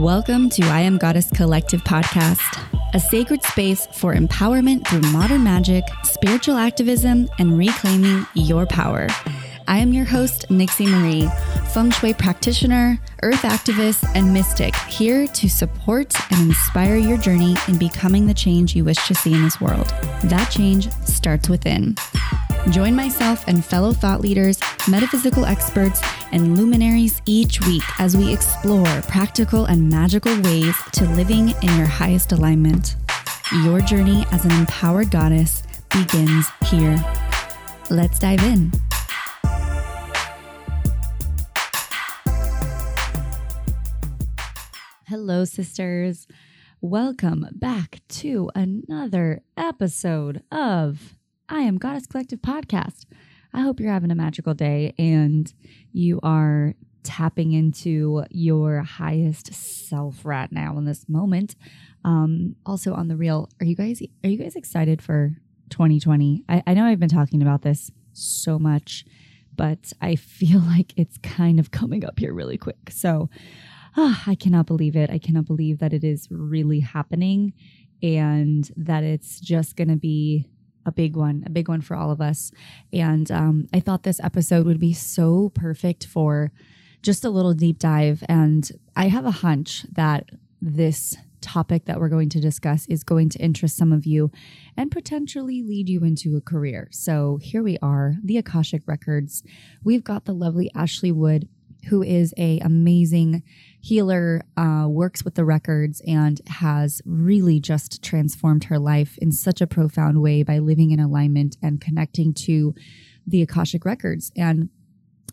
Welcome to I Am Goddess Collective Podcast, a sacred space for empowerment through modern magic, spiritual activism, and reclaiming your power. I am your host, Nixie Marie, feng shui practitioner, earth activist, and mystic, here to support and inspire your journey in becoming the change you wish to see in this world. That change starts within. Join myself and fellow thought leaders, metaphysical experts, and luminaries each week as we explore practical and magical ways to living in your highest alignment. Your journey as an empowered goddess begins here. Let's dive in. Hello, sisters. Welcome back to another episode of I Am Goddess Collective Podcast. I hope you're having a magical day and you are tapping into your highest self right now in this moment. Also on the real, are you guys excited for 2020? I know I've been talking about this so much, but I feel like it's kind of coming up here really quick. So I cannot believe it. I cannot believe that it is really happening and that it's just going to be a big one for all of us. And I thought this episode would be so perfect for just a little deep dive. And I have a hunch that this topic that we're going to discuss is going to interest some of you and potentially lead you into a career. So here we are, the Akashic Records. We've got the lovely Ashley Wood, who is an amazing healer, works with the records, and has really just transformed her life in such a profound way by living in alignment and connecting to the Akashic Records. And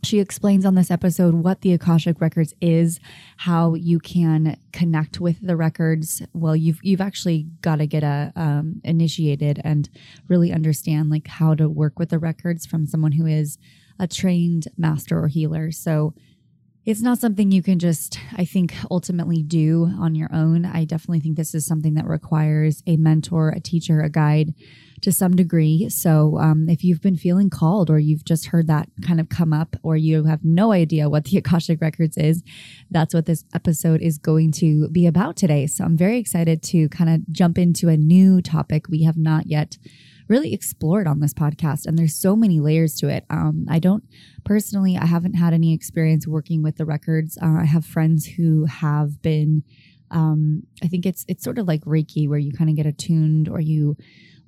she explains on this episode what the Akashic Records is, how you can connect with the records. Well, you've actually got to get initiated and really understand like how to work with the records from someone who is a trained master or healer. So it's not something you can just, I think, ultimately do on your own. I definitely think this is something that requires a mentor, a teacher, a guide to some degree. So if you've been feeling called or you've just heard that kind of come up or you have no idea what the Akashic Records is, that's what this episode is going to be about today. So I'm very excited to kind of jump into a new topic we have not yet really explored on this podcast, and there's so many layers to it. I haven't had any experience working with the records. I have friends who have been, I think it's sort of like Reiki, where you kind of get attuned or you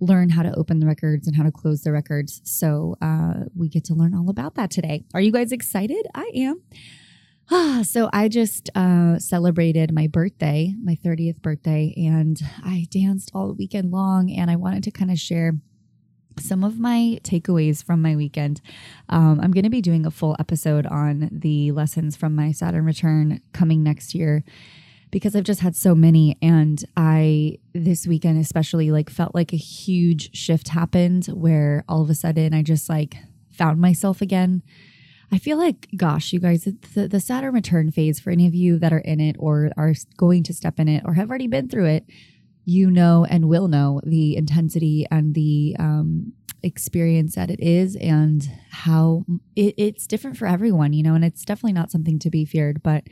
learn how to open the records and how to close the records. So we get to learn all about that today. Are you guys excited? I am. So I just celebrated my birthday, my 30th birthday, and I danced all weekend long, and I wanted to kind of share some of my takeaways from my weekend. I'm going to be doing a full episode on the lessons from my Saturn return coming next year, because I've just had so many. And this weekend especially, like, felt like a huge shift happened where all of a sudden I just like found myself again. I feel like, gosh, you guys, the Saturn return phase, for any of you that are in it or are going to step in it or have already been through it, you know and will know the intensity and the experience that it is and how it's different for everyone, you know, and it's definitely not something to be feared. But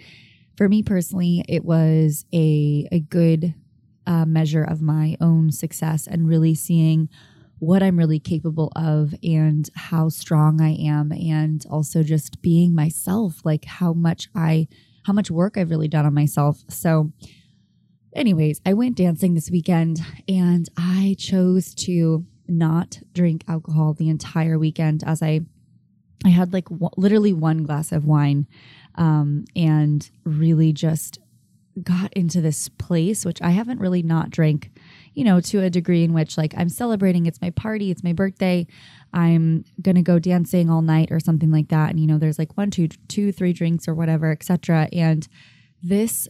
for me personally, it was a good measure of my own success and really seeing what I'm really capable of and how strong I am, and also just being myself, like how much work I've really done on myself. So anyways, I went dancing this weekend and I chose to not drink alcohol the entire weekend, as I had like literally one glass of wine, and really just got into this place, which I haven't really not drank, you know, to a degree in which like I'm celebrating, it's my party, it's my birthday, I'm going to go dancing all night or something like that. And, you know, there's like two, three drinks or whatever, etc. And this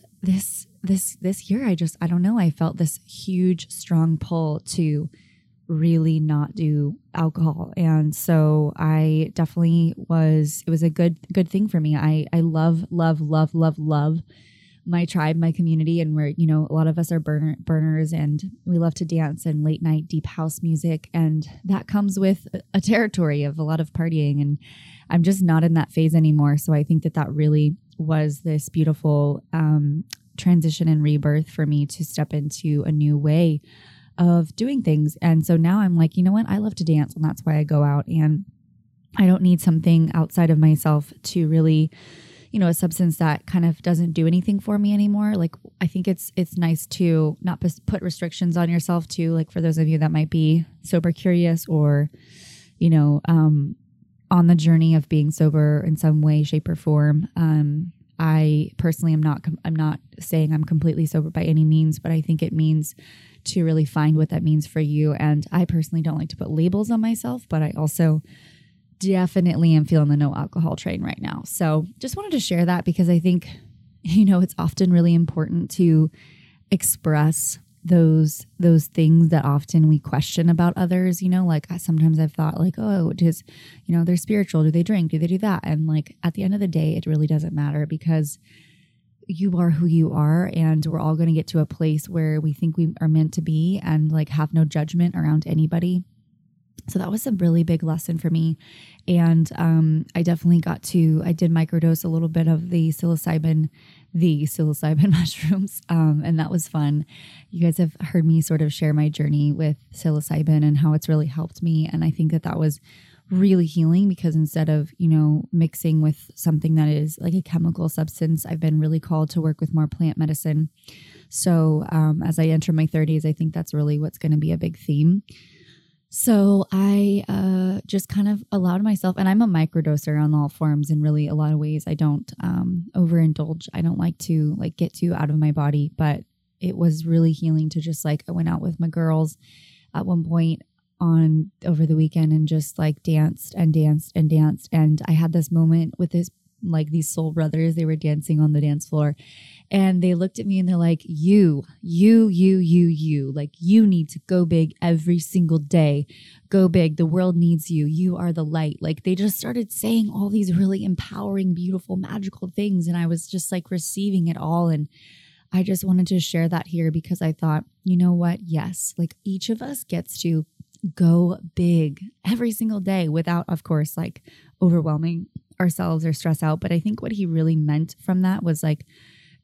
year, I don't know, I felt this huge, strong pull to really not do alcohol. And so I definitely it was a good thing for me. I love my tribe, my community, and we're, you know, a lot of us are burners and we love to dance and late night deep house music. And that comes with a territory of a lot of partying, and I'm just not in that phase anymore. So I think that really was this beautiful transition and rebirth for me to step into a new way of doing things. And so now I'm like, you know what? I love to dance, and that's why I go out, and I don't need something outside of myself to really, you know, a substance that kind of doesn't do anything for me anymore. Like, I think it's nice to not put restrictions on yourself too. Like, for those of you that might be sober curious, or, you know, on the journey of being sober in some way, shape, or form. I personally am not, I'm not saying I'm completely sober by any means, but I think it means to really find what that means for you. And I personally don't like to put labels on myself, but I also definitely am feeling the no alcohol train right now. So just wanted to share that, because I think, you know, it's often really important to express those things that often we question about others, you know, like sometimes I've thought like, oh, does, you know, they're spiritual. Do they drink? Do they do that? And like, at the end of the day, it really doesn't matter, because you are who you are, and we're all going to get to a place where we think we are meant to be, and like have no judgment around anybody. So that was a really big lesson for me. And I definitely I did microdose a little bit of the psilocybin mushrooms. And that was fun. You guys have heard me sort of share my journey with psilocybin and how it's really helped me. And I think that was really healing, because instead of, you know, mixing with something that is like a chemical substance, I've been really called to work with more plant medicine. So as I enter my 30s, I think that's really what's going to be a big theme. So I just kind of allowed myself, and I'm a microdoser on all forms in really a lot of ways. I don't overindulge. I don't like to like get too out of my body, but it was really healing to just like, I went out with my girls at one point over the weekend and just like danced and danced and danced. And I had this moment with these soul brothers. They were dancing on the dance floor, and they looked at me and they're like, you, like, you need to go big every single day. Go big. The world needs you. You are the light. Like, they just started saying all these really empowering, beautiful, magical things. And I was just like receiving it all. And I just wanted to share that here, because I thought, you know what? Yes. Like, each of us gets to go big every single day without, of course, like overwhelming ourselves or stress out. But I think what he really meant from that was like,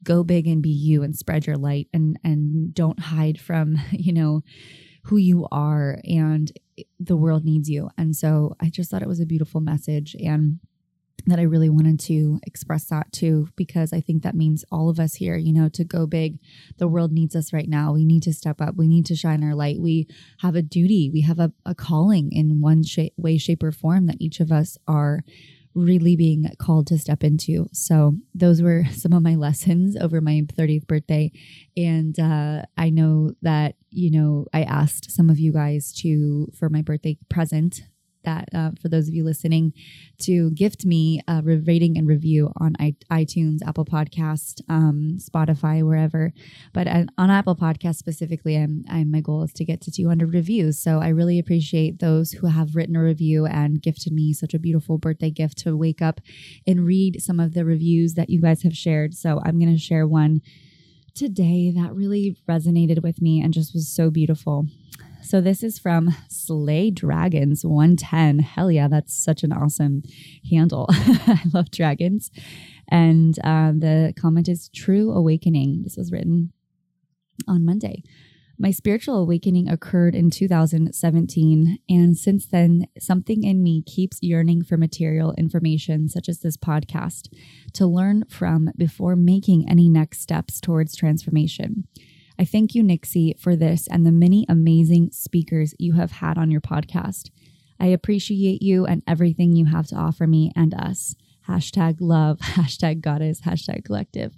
go big and be you, and spread your light, and don't hide from, you know, who you are, and the world needs you. And so I just thought it was a beautiful message, and that I really wanted to express that too, because I think that means all of us here, you know, to go big. The world needs us right now. We need to step up. We need to shine our light. We have a duty. We have a calling in one way, shape, or form that each of us are really being called to step into. So those were some of my lessons over my 30th birthday. And I know that, you know, I asked some of you guys for my birthday present, that for those of you listening, to gift me a rating and review on iTunes, Apple Podcast, Spotify, wherever. But on Apple Podcast specifically, my goal is to get to 200 reviews. So I really appreciate those who have written a review and gifted me such a beautiful birthday gift, to wake up and read some of the reviews that you guys have shared. So I'm going to share one today that really resonated with me and just was so beautiful. So this is from Slay Dragons 110. Hell yeah, that's such an awesome handle. I love dragons. And the comment is True Awakening. This was written on Monday. My spiritual awakening occurred in 2017, and since then, something in me keeps yearning for material information such as this podcast to learn from before making any next steps towards transformation. I thank you, Nixie, for this and the many amazing speakers you have had on your podcast. I appreciate you and everything you have to offer me and us. #love, #goddess, #collective.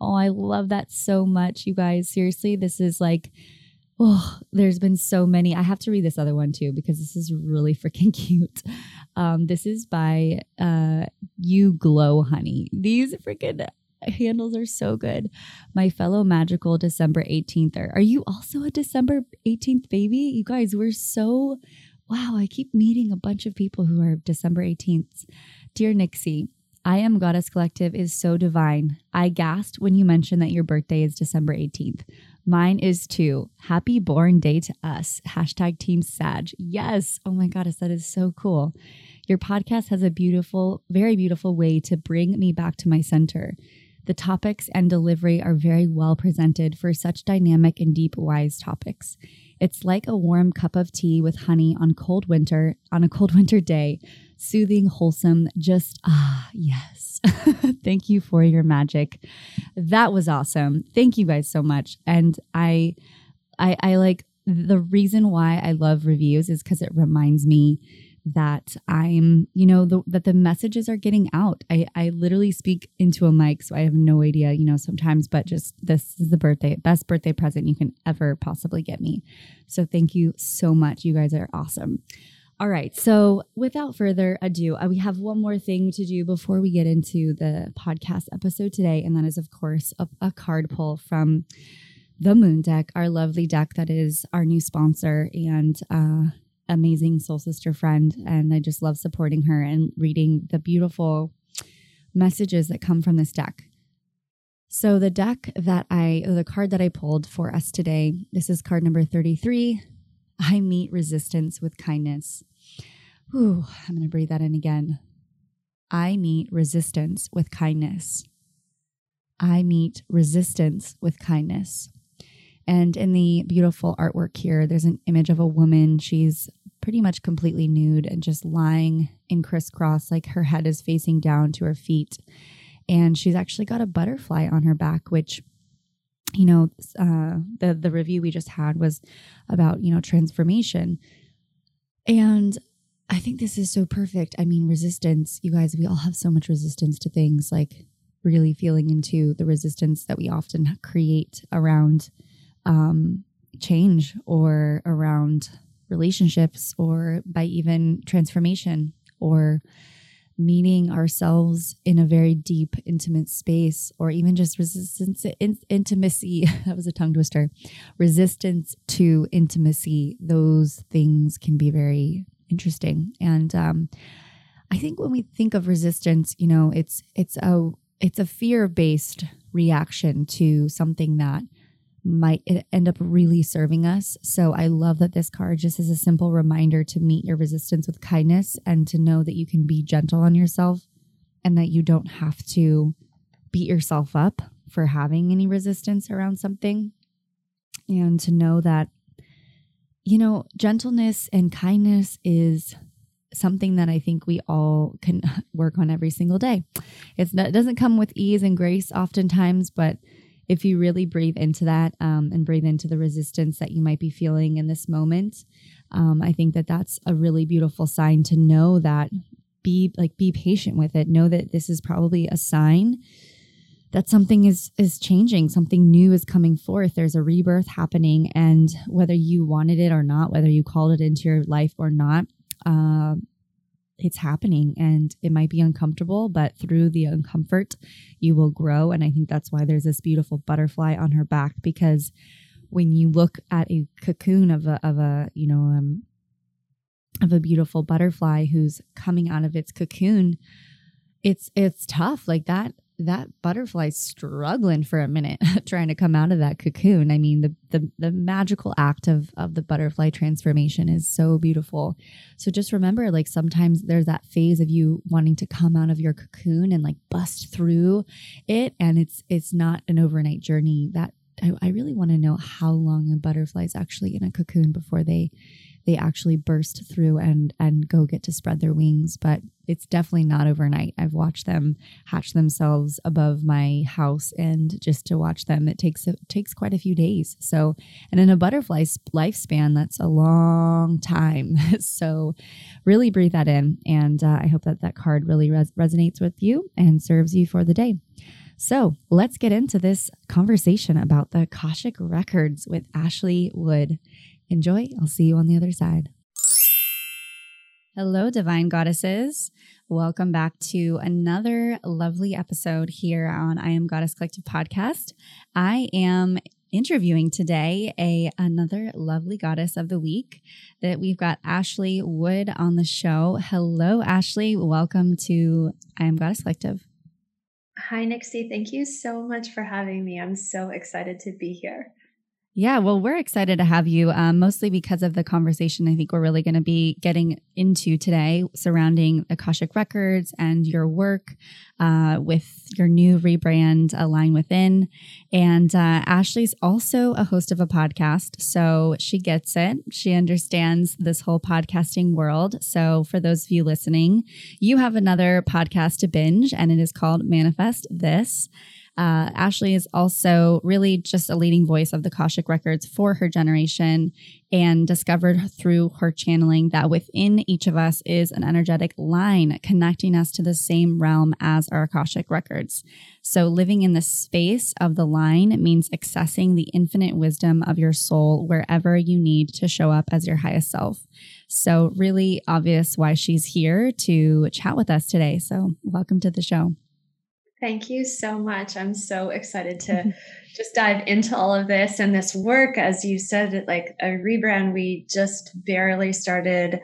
Oh, I love that so much, you guys. Seriously, this is like, oh, there's been so many. I have to read this other one too, because this is really freaking cute. This is by You Glow Honey. These freaking handles are so good. My fellow magical December 18ther. Are you also a December 18th baby? You guys, wow, I keep meeting a bunch of people who are December 18ths. Dear Nixie, I Am Goddess Collective is so divine. I gasped when you mentioned that your birthday is December 18th. Mine is too. Happy born day to us. #TeamSag. Yes. Oh my goddess, that is so cool. Your podcast has a beautiful, very beautiful way to bring me back to my center. The topics and delivery are very well presented for such dynamic and deep, wise topics. It's like a warm cup of tea with honey on a cold winter day. Soothing, wholesome, just, yes. Thank you for your magic. That was awesome. Thank you guys so much. And I like, the reason why I love reviews is because it reminds me that I'm, you know, that the messages are getting out. I literally speak into a mic, so I have no idea, you know, sometimes, but just this is the best birthday present you can ever possibly get me. So thank you so much. You guys are awesome. All right. So without further ado, we have one more thing to do before we get into the podcast episode today. And that is, of course, a card pull from the Moon Deck, our lovely deck that is our new sponsor and amazing soul sister friend. And I just love supporting her and reading the beautiful messages that come from this deck. So the card that I pulled for us today, this is card number 33. I meet resistance with kindness. Ooh, I'm going to breathe that in again. I meet resistance with kindness. I meet resistance with kindness. And in the beautiful artwork here, there's an image of a woman. She's pretty much completely nude and just lying in crisscross, like her head is facing down to her feet. And she's actually got a butterfly on her back, which, you know, the review we just had was about, you know, transformation. And I think this is so perfect. I mean, resistance, you guys, we all have so much resistance to things, like really feeling into the resistance that we often create around change or around relationships or by even transformation or meeting ourselves in a very deep, intimate space, or even just resistance intimacy. That was a tongue twister. Resistance to intimacy. Those things can be very interesting. And I think when we think of resistance, you know, it's a fear-based reaction to something that might end up really serving us. So I love that this card just is a simple reminder to meet your resistance with kindness and to know that you can be gentle on yourself and that you don't have to beat yourself up for having any resistance around something. And to know that, you know, gentleness and kindness is something that I think we all can work on every single day. It doesn't come with ease and grace oftentimes, but if you really breathe into that and breathe into the resistance that you might be feeling in this moment, I think that that's a really beautiful sign to know that. Be patient with it. Know that this is probably a sign that something is changing. Something new is coming forth. There's a rebirth happening, and whether you wanted it or not, whether you called it into your life or not, it's happening, and it might be uncomfortable, but through the uncomfort, you will grow. And I think that's why there's this beautiful butterfly on her back, because when you look at a cocoon of a beautiful butterfly who's coming out of its cocoon, it's tough. Like that butterfly's struggling for a minute trying to come out of that cocoon. I mean, the magical act of the butterfly transformation is so beautiful. So just remember, like, sometimes there's that phase of you wanting to come out of your cocoon and like bust through it. And it's not an overnight journey. That I really want to know how long a butterfly is actually in a cocoon before they actually burst through and go get to spread their wings. But it's definitely not overnight. I've watched them hatch themselves above my house, and just to watch them, it takes quite a few days. So, and in a butterfly's lifespan, that's a long time. So really breathe that in. And I hope that card really resonates with you and serves you for the day. So let's get into this conversation about the Akashic Records with Ashley Wood. Enjoy. I'll see you on the other side. Hello, divine goddesses. Welcome back to another lovely episode here on I Am Goddess Collective Podcast. I am interviewing today another lovely goddess of the week that we've got Ashley Wood on the show. Hello, Ashley. Welcome to I Am Goddess Collective. Hi, Nixie. Thank you so much for having me. I'm so excited to be here. Yeah, well, we're excited to have you, mostly because of the conversation I think we're really going to be getting into today surrounding Akashic Records and your work with your new rebrand, Align Within. And Ashley's also a host of a podcast, so she gets it. She understands this whole podcasting world. So for those of you listening, you have another podcast to binge, and it is called Manifest This. Ashley is also really just a leading voice of the Akashic Records for her generation, and discovered through her channeling that within each of us is an energetic line connecting us to the same realm as our Akashic Records. So living in the space of the line means accessing the infinite wisdom of your soul wherever you need to show up as your highest self. So really obvious why she's here to chat with us today. So welcome to the show. Thank you so much. I'm so excited to just dive into all of this and this work. As you said, like a rebrand, we just barely started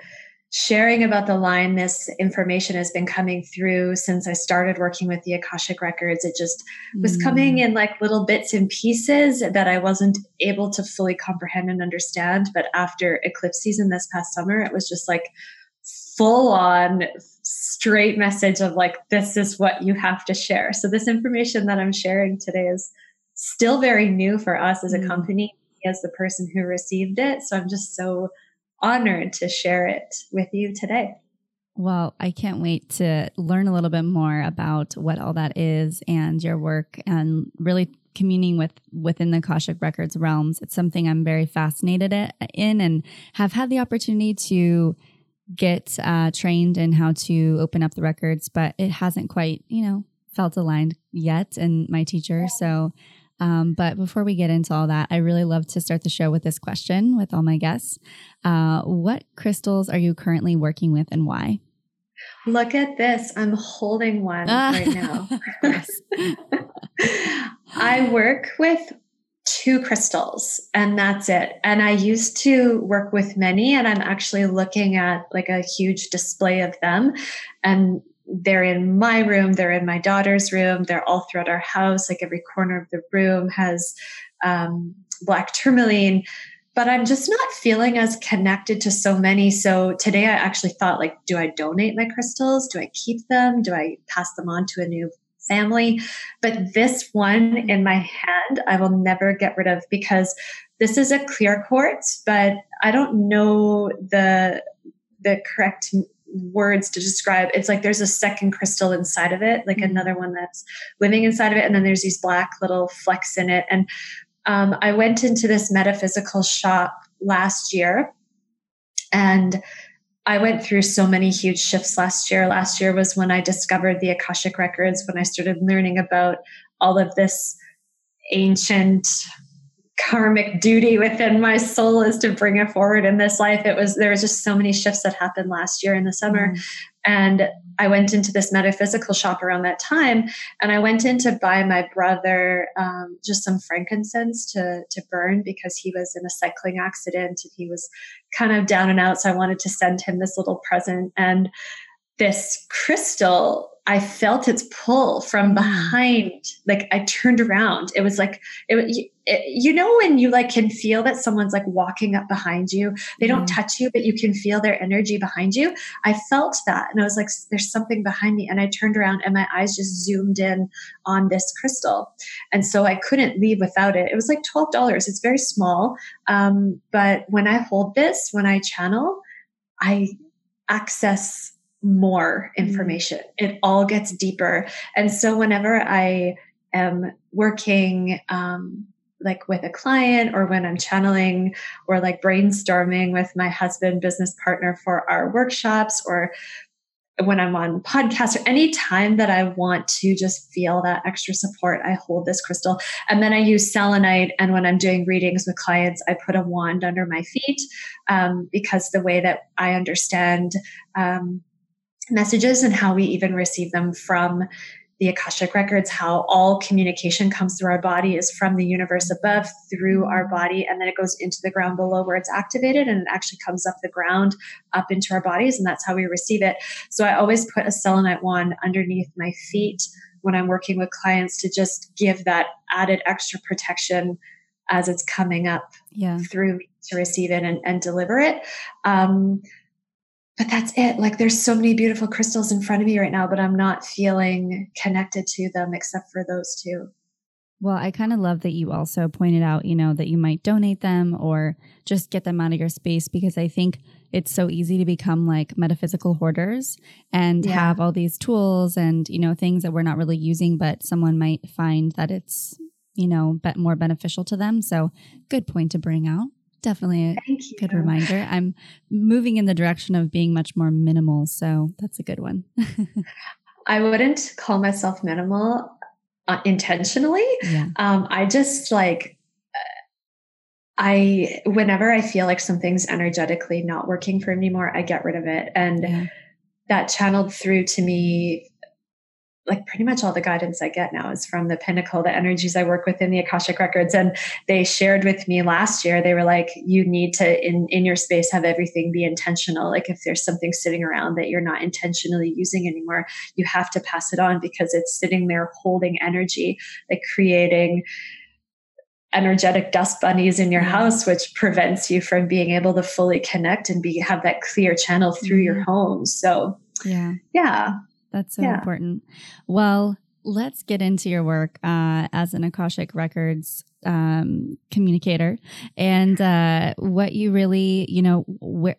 sharing about the line. This information has been coming through since I started working with the Akashic Records. It just was coming in like little bits and pieces that I wasn't able to fully comprehend and understand. But after eclipse season this past summer, it was just like full on straight message of like, this is what you have to share. So this information that I'm sharing today is still very new for us as a company, as the person who received it. So I'm just so honored to share it with you today. Well, I can't wait to learn a little bit more about what all that is and your work, and really communing within the Akashic Records realms. It's something I'm very fascinated in, and have had the opportunity to get trained in how to open up the records, but it hasn't quite, felt aligned yet in my teacher. So, but before we get into all that, I really love to start the show with this question with all my guests. What crystals are you currently working with, and why? Look at this. I'm holding one right now. I work with 2 crystals, and that's it. And I used to work with many, and I'm actually looking at like a huge display of them. And they're in my room, they're in my daughter's room, they're all throughout our house. Like every corner of the room has black tourmaline, but I'm just not feeling as connected to so many. So today I actually thought, like, do I donate my crystals? Do I keep them? Do I pass them on to a new family? But this one in my hand, I will never get rid of, because this is a clear quartz, but I don't know the correct words to describe. It's like there's a second crystal inside of it, like another one that's living inside of it. And then there's these black little flecks in it. And I went into this metaphysical shop last year, and I went through so many huge shifts last year. Last year was when I discovered the Akashic Records, when I started learning about all of this ancient karmic duty within my soul is to bring it forward in this life. There was just so many shifts that happened last year in the summer. And I went into this metaphysical shop around that time, and I went in to buy my brother just some frankincense to burn, because he was in a cycling accident and he was kind of down and out. So I wanted to send him this little present, and this crystal, I felt its pull from behind. Like I turned around. It was like, when you like can feel that someone's like walking up behind you, they don't touch you, but you can feel their energy behind you. I felt that. And I was like, there's something behind me. And I turned around, and my eyes just zoomed in on this crystal. And so I couldn't leave without it. It was like $12. It's very small. But when I hold this, when I channel, I access more information. It all gets deeper. And so whenever I am working, like with a client, or when I'm channeling, or like brainstorming with my husband, business partner, for our workshops, or when I'm on podcasts, or any time that I want to just feel that extra support, I hold this crystal. And then I use selenite. And when I'm doing readings with clients, I put a wand under my feet, because the way that I understand, messages and how we even receive them from the Akashic Records, how all communication comes through our body is from the universe above through our body, and then it goes into the ground below where it's activated, and it actually comes up the ground up into our bodies, and that's how we receive it. So I always put a selenite wand underneath my feet when I'm working with clients to just give that added extra protection as it's coming up through me to receive it and deliver it. But that's it. Like, there's so many beautiful crystals in front of me right now, but I'm not feeling connected to them except for those two. Well, I kind of love that you also pointed out, you know, that you might donate them or just get them out of your space, because I think it's so easy to become like metaphysical hoarders and have all these tools and, you know, things that we're not really using, but someone might find that it's, you know, more beneficial to them. So good point to bring out. Definitely a good reminder. I'm moving in the direction of being much more minimal. So that's a good one. I wouldn't call myself minimal intentionally. Yeah. I just like, whenever I feel like something's energetically not working for me anymore, I get rid of it. And that channeled through to me. Like pretty much all the guidance I get now is from the pinnacle, the energies I work with in the Akashic Records. And they shared with me last year, they were like, you need to, in your space, have everything be intentional. Like if there's something sitting around that you're not intentionally using anymore, you have to pass it on because it's sitting there holding energy, like creating energetic dust bunnies in your house, which prevents you from being able to fully connect and have that clear channel through your home. So that's so important. Well, let's get into your work as an Akashic Records communicator and what you really, you know,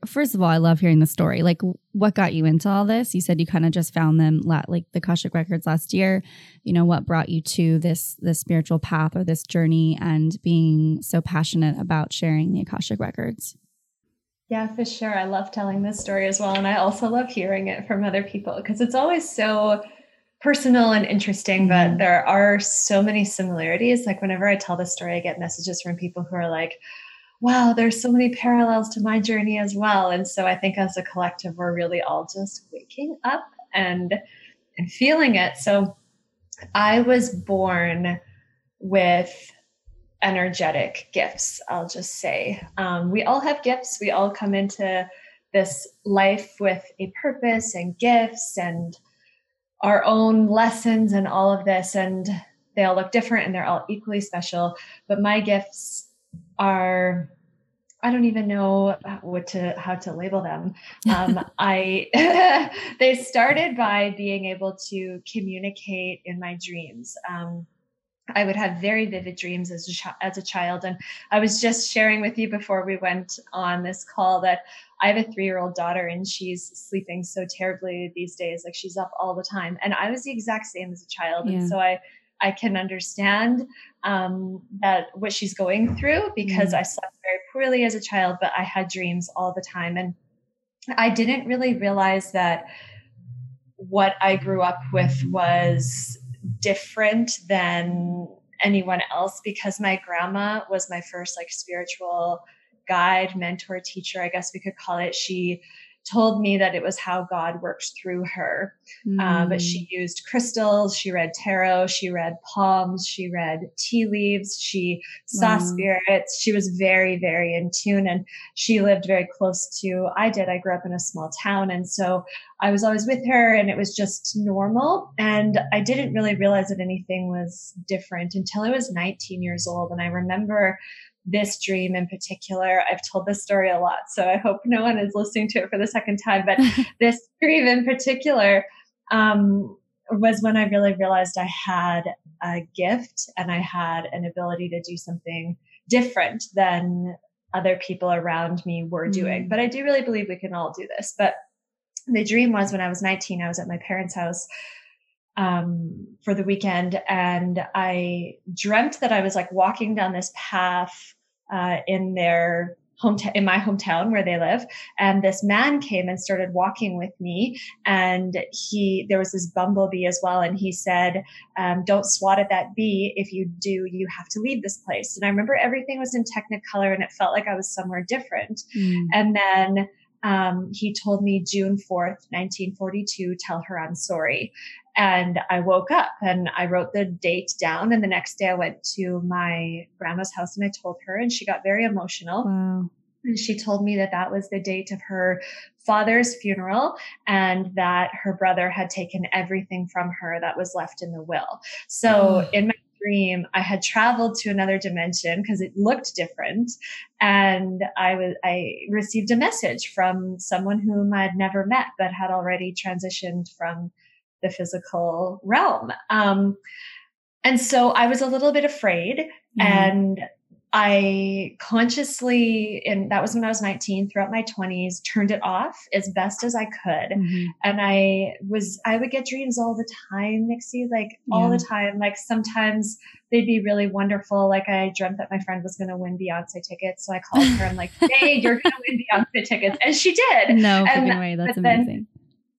first of all, I love hearing the story. Like what got you into all this? You said you kind of just found them like the Akashic Records last year. You know, what brought you to this spiritual path or this journey and being so passionate about sharing the Akashic Records? Yeah, for sure. I love telling this story as well. And I also love hearing it from other people because it's always so personal and interesting, but there are so many similarities. Like whenever I tell this story, I get messages from people who are like, wow, there's so many parallels to my journey as well. And so I think as a collective, we're really all just waking up and feeling it. So I was born with energetic gifts, I'll just say. We all have gifts. We all come into this life with a purpose and gifts and our own lessons and all of this. And they all look different and they're all equally special. But my gifts are, I don't even know how to label them. They started by being able to communicate in my dreams. I would have very vivid dreams as a child. And I was just sharing with you before we went on this call that I have a 3-year-old daughter and she's sleeping so terribly these days. Like she's up all the time. And I was the exact same as a child. Yeah. And so I can understand that what she's going through because I slept very poorly as a child, but I had dreams all the time. And I didn't really realize that what I grew up with was different than anyone else because my grandma was my first like spiritual guide, mentor, teacher, I guess we could call it. She told me that it was how God works through her. But she used crystals. She read tarot. She read palms. She read tea leaves. She saw spirits. She was very, very in tune. And she lived very close to, I grew up in a small town. And so I was always with her and it was just normal. And I didn't really realize that anything was different until I was 19 years old. And I remember this dream in particular, I've told this story a lot, so I hope no one is listening to it for the second time, but this dream in particular was when I really realized I had a gift and I had an ability to do something different than other people around me were doing. But I do really believe we can all do this. But the dream was when I was 19, I was at my parents' house for the weekend. And I dreamt that I was like walking down this path, in my hometown where they live. And this man came and started walking with me. And there was this bumblebee as well. And he said, don't swat at that bee. If you do, you have to leave this place. And I remember everything was in Technicolor and it felt like I was somewhere different. And then, he told me June 4th, 1942, tell her I'm sorry. And I woke up and I wrote the date down. And the next day I went to my grandma's house and I told her, and she got very emotional. Wow. And she told me that that was the date of her father's funeral and that her brother had taken everything from her that was left in the will. So in my dream, I had traveled to another dimension because it looked different. And I received a message from someone whom I had never met, but had already transitioned from the physical realm. And so I was a little bit afraid, and I consciously, and that was when I was 19, throughout my 20s, turned it off as best as I could. And I would get dreams all the time, Nixie, all the time. Like sometimes they'd be really wonderful. Like I dreamt that my friend was going to win Beyonce tickets. So I called her. I'm like, hey, you're going to win Beyonce tickets. And she did. No freaking way. That's amazing. Then,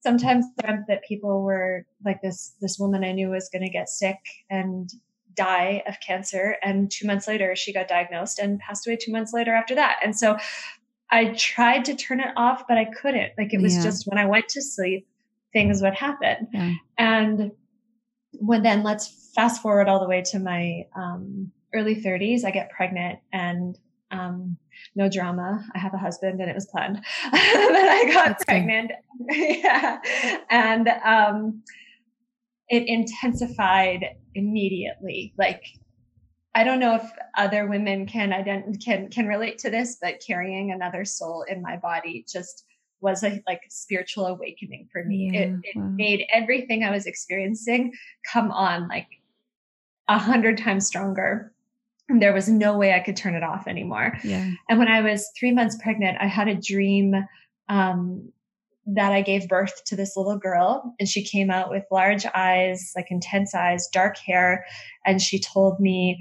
sometimes I dreamt that people were like this woman I knew was going to get sick and die of cancer. And 2 months later, she got diagnosed and passed away 2 months later after that. And so I tried to turn it off, but I couldn't. Like it was just when I went to sleep, things would happen. Yeah. And let's fast forward all the way to my early 30s, I get pregnant and no drama. I have a husband and it was planned. But I got pregnant. Yeah. And, it intensified immediately. Like, I don't know if other women can relate to this, but carrying another soul in my body just was a spiritual awakening for me. Yeah, it made everything I was experiencing come on 100 times stronger. There was no way I could turn it off anymore. Yeah. And when I was 3 months pregnant, I had a dream that I gave birth to this little girl, and she came out with large eyes, intense eyes, dark hair. And she told me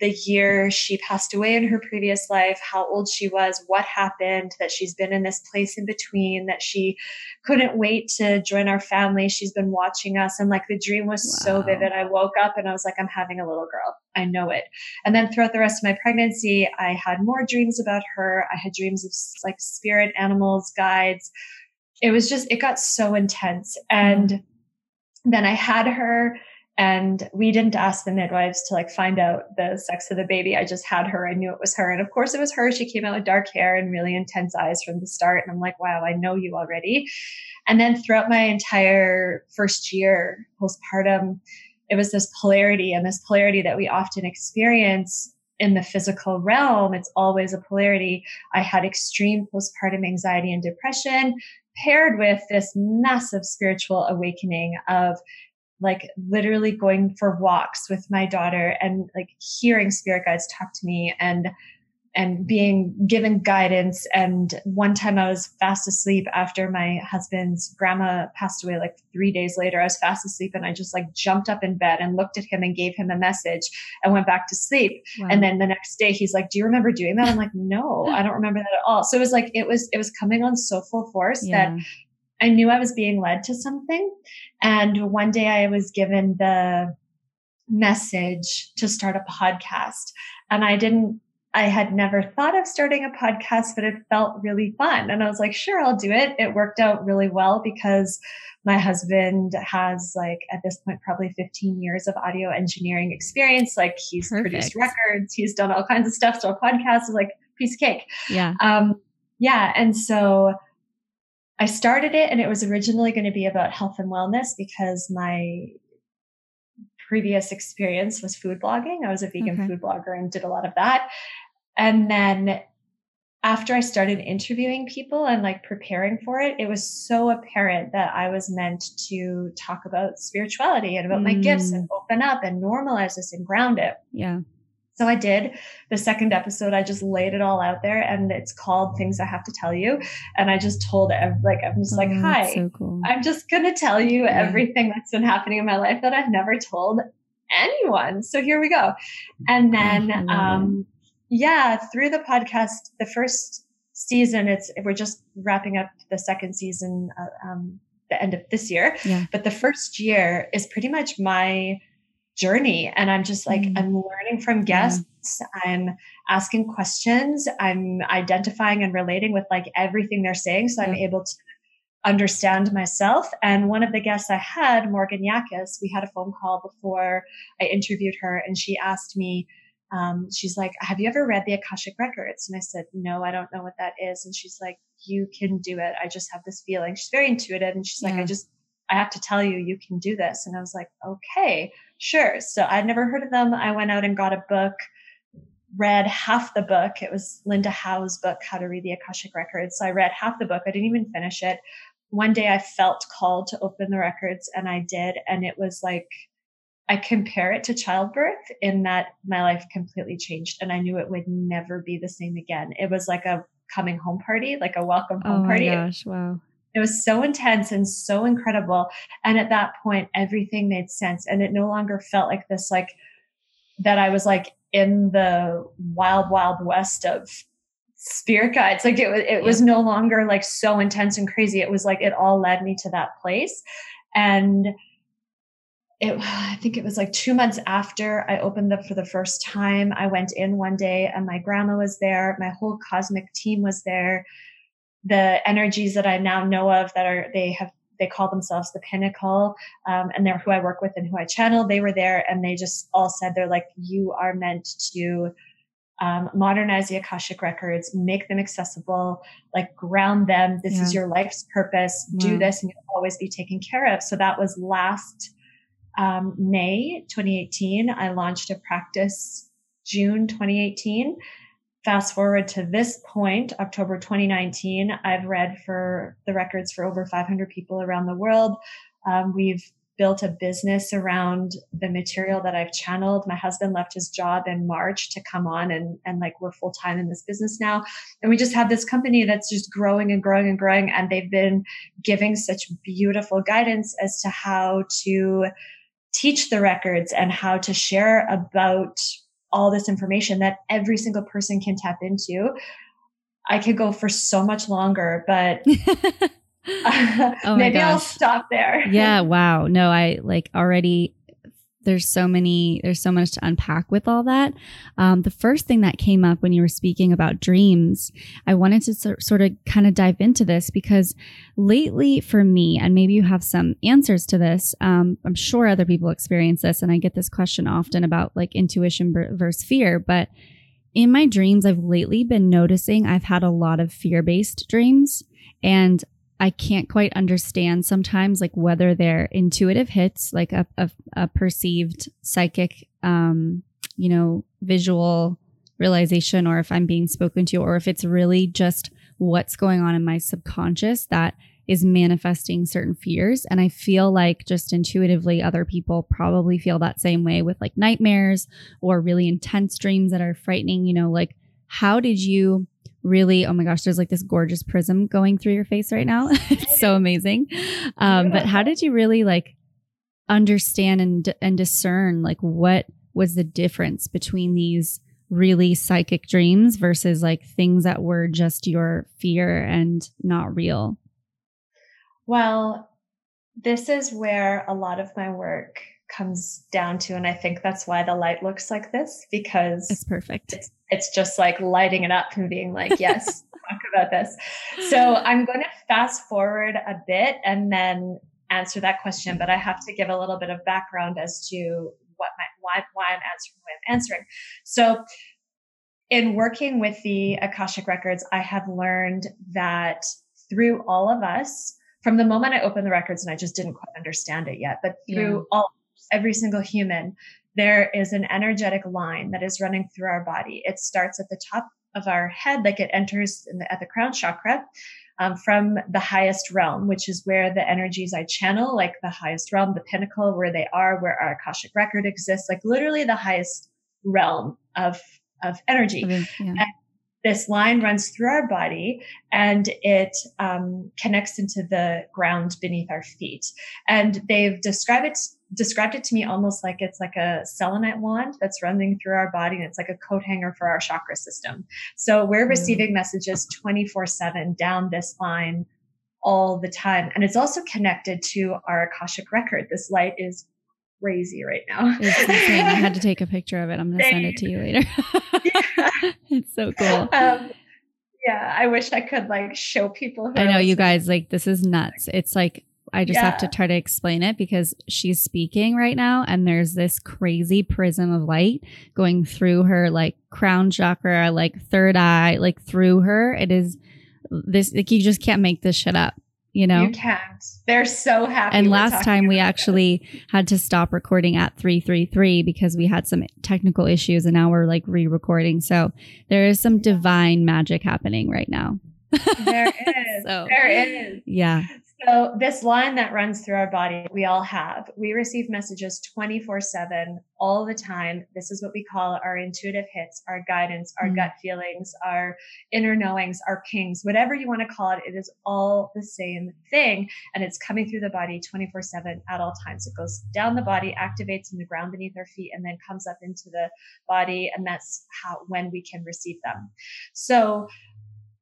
the year she passed away in her previous life, how old she was, what happened, that she's been in this place in between, that she couldn't wait to join our family. She's been watching us. And the dream was so vivid. I woke up and I was like, I'm having a little girl. I know it. And then throughout the rest of my pregnancy, I had more dreams about her. I had dreams of spirit animals, guides. It was just, it got so intense. And then I had her. And we didn't ask the midwives to find out the sex of the baby. I just had her. I knew it was her. And of course it was her. She came out with dark hair and really intense eyes from the start. And I'm like, wow, I know you already. And then throughout my entire first year postpartum, it was this polarity that we often experience in the physical realm. It's always a polarity. I had extreme postpartum anxiety and depression paired with this massive spiritual awakening of literally going for walks with my daughter and hearing spirit guides talk to me and being given guidance. And one time I was fast asleep after my husband's grandma passed away, 3 days later, I was fast asleep and I just jumped up in bed and looked at him and gave him a message and went back to sleep. Wow. And then the next day he's like, do you remember doing that? I'm like, no, I don't remember that at all. So it was it was coming on so full force that I knew I was being led to something. And one day I was given the message to start a podcast. And I had never thought of starting a podcast, but it felt really fun. And I was like, sure, I'll do it. It worked out really well because my husband has at this point, probably 15 years of audio engineering experience. He's produced records, he's done all kinds of stuff. So a podcast is piece of cake. Yeah. And so I started it, and it was originally going to be about health and wellness because my previous experience was food blogging. I was a vegan food blogger and did a lot of that. And then after I started interviewing people and preparing for it, it was so apparent that I was meant to talk about spirituality and about my gifts and open up and normalize this and ground it. Yeah. So I did. The second episode, I just laid it all out there, and it's called Things I Have to Tell You. And I just told it, hi, so cool. I'm just going to tell you everything that's been happening in my life that I've never told anyone. So here we go. And then, through the podcast, the first season, we're just wrapping up the second season, the end of this year, but the first year is pretty much my journey. And I'm just I'm learning from guests. I'm asking questions. I'm identifying and relating with everything they're saying. So I'm able to understand myself. And one of the guests I had, Morgan Yakis, we had a phone call before I interviewed her. And she asked me, she's like, have you ever read the Akashic Records? And I said, no, I don't know what that is. And she's like, you can do it. I just have this feeling. She's very intuitive. And she's I have to tell you, you can do this. And I was like, okay, Sure. So I'd never heard of them. I went out and got a book, read half the book. It was Linda Howe's book, How to Read the Akashic Records. So I read half the book. I didn't even finish it. One day I felt called to open the records, and I did. And it was like, I compare it to childbirth in that my life completely changed, and I knew it would never be the same again. It was like a coming home party, like a welcome home party. Oh my gosh, wow. It was so intense and so incredible. And at that point, everything made sense. And it no longer felt like this, like that I was like in the wild, wild west of spirit guides. Like it was no longer like so intense and crazy. It was like, it all led me to that place. And I think it was like 2 months after I opened them for the first time, I went in one day and my grandma was there. My whole cosmic team was there. The energies that I now know of that are, they call themselves the Pinnacle, and they're who I work with and who I channel. They were there, and they just all said, they're like, you are meant to modernize the Akashic Records, make them accessible, like ground them. This is your life's purpose. Yeah. Do this and you'll always be taken care of. So that was last May 2018. I launched a practice June 2018. Fast forward to this point, October 2019, I've read for the records for over 500 people around the world. We've built a business around the material that I've channeled. My husband left his job in March to come on, and like we're full time in this business now. And we just have this company that's just growing and growing and growing. And they've been giving such beautiful guidance as to how to teach the records and how to share about all this information that every single person can tap into. I could go for so much longer, but maybe I'll stop there. Yeah. Wow. No, I like already, there's so much to unpack with all that. The first thing that came up when you were speaking about dreams, I wanted to sort of kind of dive into this, because lately for me, and maybe you have some answers to this, I'm sure other people experience this, and I get this question often about like intuition versus fear. But in my dreams, I've lately been noticing I've had a lot of fear-based dreams, and I can't quite understand sometimes like whether they're intuitive hits, like a perceived psychic, visual realization, or if I'm being spoken to, or if it's really just what's going on in my subconscious that is manifesting certain fears. And I feel like just intuitively, other people probably feel that same way with like nightmares or really intense dreams that are frightening, like how did you really, oh my gosh, there's like this gorgeous prism going through your face right now. It's so amazing. But how did you really like understand and discern like what was the difference between these really psychic dreams versus like things that were just your fear and not real? Well, this is where a lot of my work comes down to, and I think that's why the light looks like this, because it's perfect. It's just like lighting it up and being like, yes, talk about this. So I'm going to fast forward a bit and then answer that question, but I have to give a little bit of background as to why I'm answering the way I'm answering. So in working with the Akashic Records, I have learned that through all of us, from the moment I opened the records, and I just didn't quite understand it yet, but through every single human, there is an energetic line that is running through our body. It starts at the top of our head, like it enters at the crown chakra, from the highest realm, which is where the energies I channel, like the highest realm, the pinnacle, where they are, where our Akashic record exists, like literally the highest realm of energy. Mm-hmm. Yeah. And this line runs through our body, and it connects into the ground beneath our feet. And they've described it to me almost like it's like a selenite wand that's running through our body, and it's like a coat hanger for our chakra system. So we're receiving messages 24/7 down this line all the time. And it's also connected to our Akashic record. This light is crazy right now. It's insane. I had to take a picture of it. I'm going to send it to you later. It's so cool. Yeah. I wish I could like show people. I know you guys, like, this is nuts. It's like, I just have to try to explain it, because she's speaking right now and there's this crazy prism of light going through her like crown chakra, like third eye, like through her. It is this, like, you just can't make this shit up. you know? You can't. They're so happy. And last time we actually had to stop recording at 3:33 because we had some technical issues, and now we're like re-recording. So there is some divine magic happening right now. There is. There is. Yeah. So this line that runs through our body, we all have. We receive messages 24/7 all the time. This is what we call our intuitive hits, our guidance, our gut feelings, our inner knowings, our pings, whatever you want to call it. It is all the same thing. And it's coming through the body 24/7 at all times. It goes down the body, activates in the ground beneath our feet, and then comes up into the body. And that's how, when we can receive them. So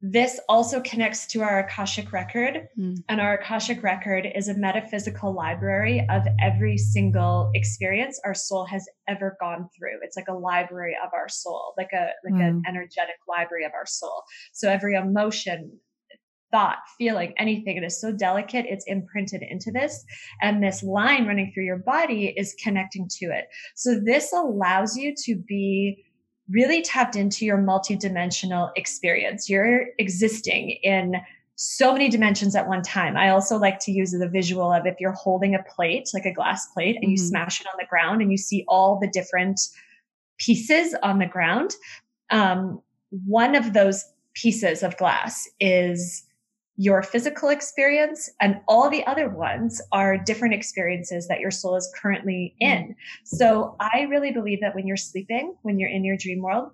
this also connects to our Akashic record, and our Akashic record is a metaphysical library of every single experience our soul has ever gone through. It's like a library of our soul, like a, like an energetic library of our soul. So every emotion, thought, feeling, anything, it is so delicate, it's imprinted into this. And this line running through your body is connecting to it. So this allows you to be really tapped into your multidimensional experience. You're existing in so many dimensions at one time. I also like to use the visual of if you're holding a plate, like a glass plate, and you smash it on the ground and you see all the different pieces on the ground. One of those pieces of glass is your physical experience, and all the other ones are different experiences that your soul is currently in. So I really believe that when you're sleeping, when you're in your dream world,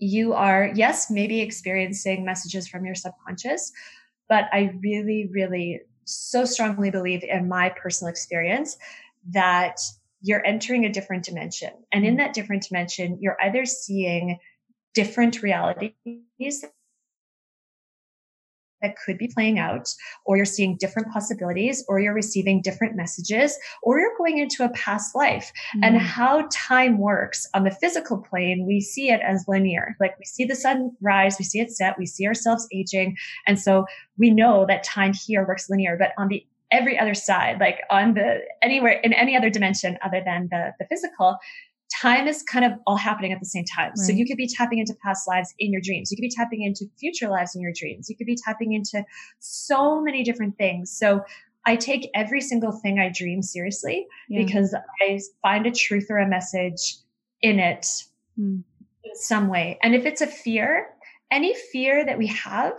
you are, yes, maybe experiencing messages from your subconscious, but I really, really so strongly believe in my personal experience that you're entering a different dimension. And in that different dimension, you're either seeing different realities that could be playing out, or you're seeing different possibilities, or you're receiving different messages, or you're going into a past life. And how time works on the physical plane, we see it as linear. Like we see the sun rise, we see it set, we see ourselves aging. And so we know that time here works linear, but on the every other side, like on the anywhere in any other dimension other than the physical, time is kind of all happening at the same time. Right. So you could be tapping into past lives in your dreams. You could be tapping into future lives in your dreams. You could be tapping into so many different things. So I take every single thing I dream seriously because I find a truth or a message in it in some way. And if it's a fear, any fear that we have,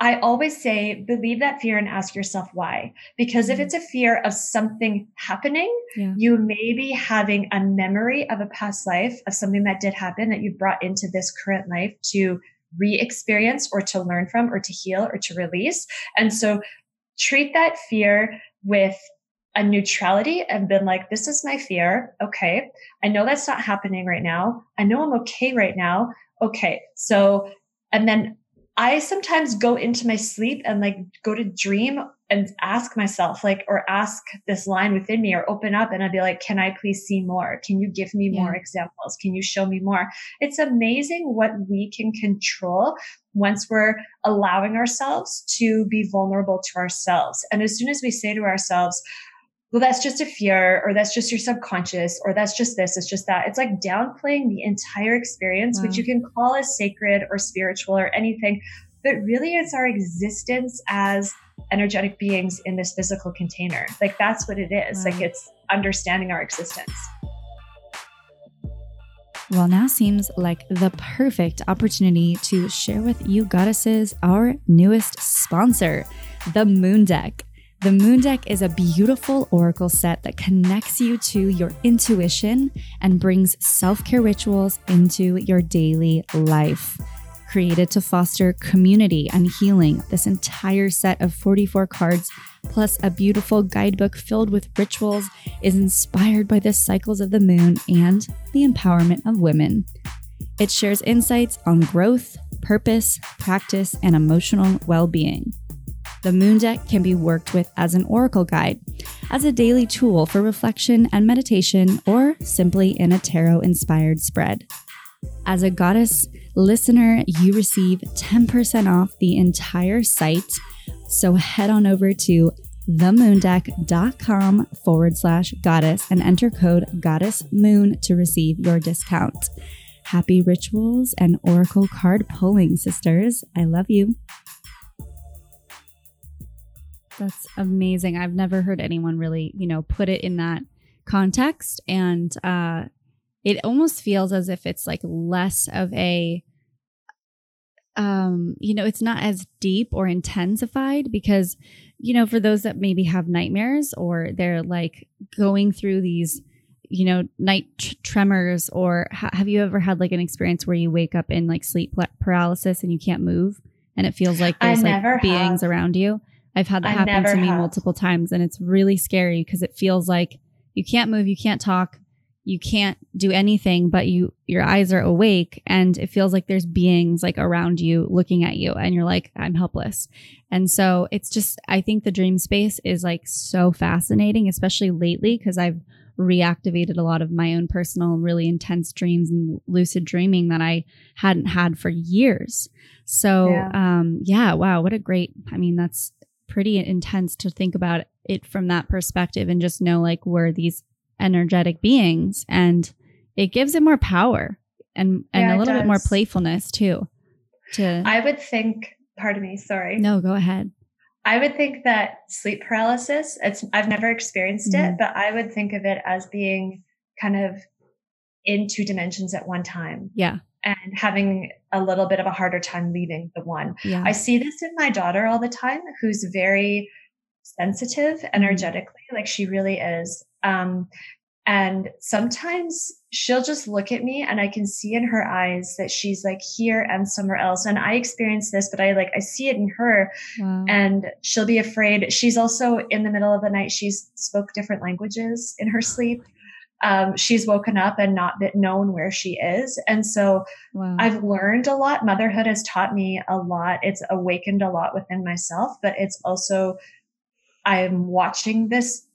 I always say, believe that fear and ask yourself why. Because if it's a fear of something happening, you may be having a memory of a past life of something that did happen that you brought into this current life to re-experience or to learn from or to heal or to release. And so treat that fear with a neutrality and been like, this is my fear. Okay. I know that's not happening right now. I know I'm okay right now. Okay. So, and then I sometimes go into my sleep and like go to dream and ask myself like, or ask this line within me or open up, and I'd be like, can I please see more? Can you give me more examples? Can you show me more? It's amazing what we can control once we're allowing ourselves to be vulnerable to ourselves. And as soon as we say to ourselves, well, that's just a fear, or that's just your subconscious, or that's just this, it's just that. It's like downplaying the entire experience, which you can call as sacred or spiritual or anything, but really it's our existence as energetic beings in this physical container. Like that's what it is. Like it's understanding our existence. Well, now seems like the perfect opportunity to share with you goddesses our newest sponsor, the Moon Deck. The Moon Deck is a beautiful oracle set that connects you to your intuition and brings self-care rituals into your daily life. Created to foster community and healing, this entire set of 44 cards, plus a beautiful guidebook filled with rituals, is inspired by the cycles of the moon and the empowerment of women. It shares insights on growth, purpose, practice, and emotional well-being. The Moon Deck can be worked with as an oracle guide, as a daily tool for reflection and meditation, or simply in a tarot-inspired spread. As a goddess listener, you receive 10% off the entire site, so head on over to themoondeck.com/goddess and enter code GODDESSMOON to receive your discount. Happy rituals and oracle card pulling, sisters. I love you. That's amazing. I've never heard anyone really, you know, put it in that context. And it almost feels as if it's like less of a, you know, it's not as deep or intensified because, you know, for those that maybe have nightmares or they're like going through these, you know, night tremors, or have you ever had like an experience where you wake up in like sleep paralysis and you can't move and it feels like there's like beings around you? I've had that happen to me multiple times, and it's really scary because it feels like you can't move, you can't talk, you can't do anything, but your eyes are awake and it feels like there's beings like around you looking at you, and you're like, I'm helpless. And so it's just, I think the dream space is like so fascinating, especially lately, because I've reactivated a lot of my own personal really intense dreams and lucid dreaming that I hadn't had for years. So wow, what a great, I mean, that's pretty intense to think about it from that perspective and just know like we're these energetic beings, and it gives it more power and a little bit more playfulness too. I would think, pardon me, sorry. No, go ahead. I would think that sleep paralysis, I've never experienced it, but I would think of it as being kind of in two dimensions at one time. Yeah. And having a little bit of a harder time leaving the one. Yeah. I see this in my daughter all the time, who's very sensitive energetically. Like she really is. And sometimes she'll just look at me and I can see in her eyes that she's like here and somewhere else. And I experience this, but I see it in her. Wow. And she'll be afraid. She's also in the middle of the night. She's spoke different languages in her sleep. She's woken up and not known where she is. And so I've learned a lot. Motherhood has taught me a lot. It's awakened a lot within myself, but it's also, I'm watching this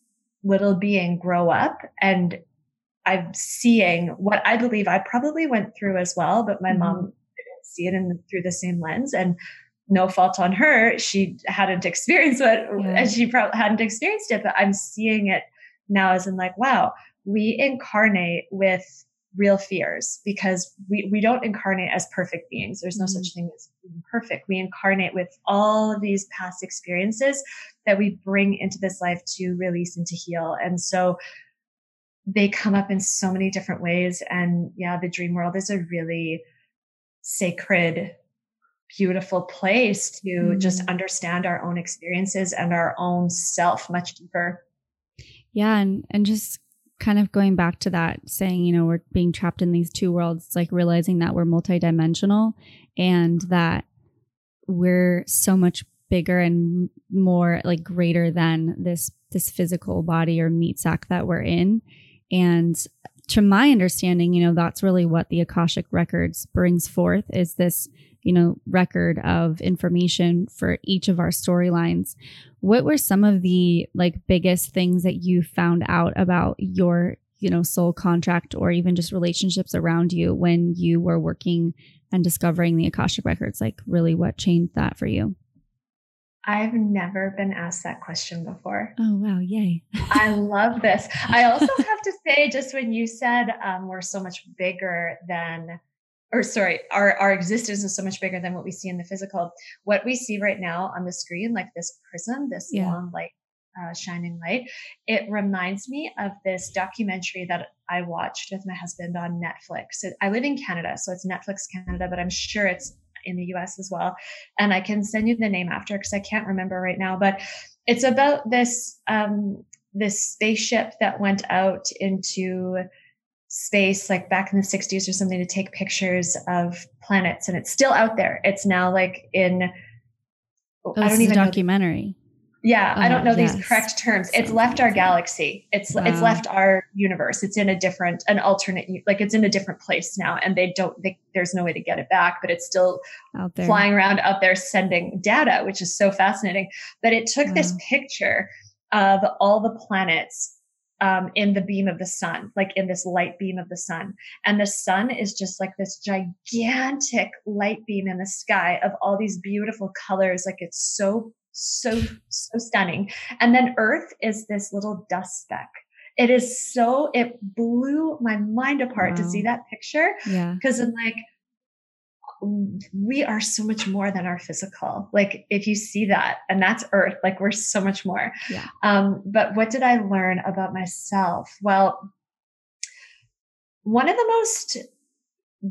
little being grow up, and I'm seeing what I believe I probably went through as well, but my mom didn't see it through the same lens, and no fault on her. She hadn't experienced it and she probably hadn't experienced it, but I'm seeing it now as in like, wow, we incarnate with real fears because we don't incarnate as perfect beings. There's no such thing as being perfect. We incarnate with all of these past experiences that we bring into this life to release and to heal. And so they come up in so many different ways. And yeah, the dream world is a really sacred, beautiful place to just understand our own experiences and our own self much deeper. Yeah. And just kind of going back to that saying, you know, we're being trapped in these two worlds. It's like realizing that we're multidimensional and that we're so much bigger and more like greater than this physical body or meat sack that we're in. And to my understanding, you know, that's really what the Akashic Records brings forth, is this, you know, record of information for each of our storylines. What were some of the like biggest things that you found out about your, you know, soul contract or even just relationships around you when you were working and discovering the Akashic Records? Like really what changed that for you? I've never been asked that question before. Oh, wow. Yay. I love this. I also have to say, just when you said we're so much bigger than, or sorry, our existence is so much bigger than what we see in the physical. What we see right now on the screen, like this prism, this long light, shining light, it reminds me of this documentary that I watched with my husband on Netflix. I live in Canada, so it's Netflix Canada, but I'm sure it's in the US as well. And I can send you the name after because I can't remember right now, but it's about this, this spaceship that went out into space, like back in the 60s or something, to take pictures of planets. And it's still out there. It's now like in, I don't even know. Documentary. Yeah. I don't know these correct terms. It's left our galaxy. It's left our universe. It's in a different, an alternate, like it's in a different place now, and there's no way to get it back, but it's still out there, flying around out there, sending data, which is so fascinating. But it took this picture of all the planets in the beam of the sun, like in this light beam of the sun. And the sun is just like this gigantic light beam in the sky of all these beautiful colors. Like it's so stunning. And then Earth is this little dust speck. It is so, it blew my mind apart to see that picture. 'Cause I'm like, we are so much more than our physical. Like if you see that, and that's Earth, like we're so much more. Yeah. But what did I learn about myself? Well, one of the most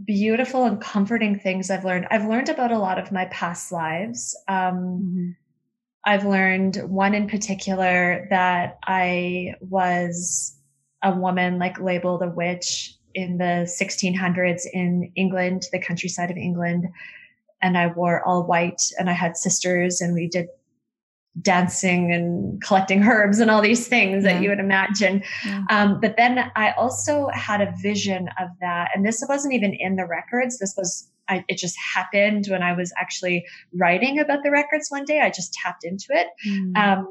beautiful and comforting things I've learned about a lot of my past lives. Mm-hmm. I've learned one in particular that I was a woman like labeled a witch in the 1600s in England, the countryside of England. And I wore all white and I had sisters and we did dancing and collecting herbs and all these things that you would imagine. Yeah. But then I also had a vision of that. And this wasn't even in the records. This was, it just happened when I was actually writing about the records one day. I just tapped into it. Mm.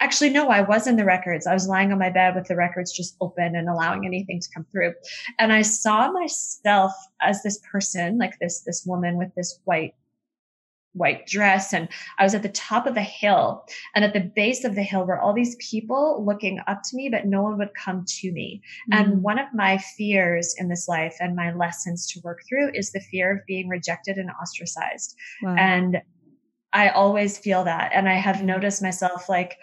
Actually, no, I was in the records. I was lying on my bed with the records just open and allowing anything to come through. And I saw myself as this person, like this woman with this white dress. And I was at the top of the hill, and at the base of the hill were all these people looking up to me, but no one would come to me. Mm-hmm. And one of my fears in this life and my lessons to work through is the fear of being rejected and ostracized. Wow. And I always feel that. And I have noticed myself like,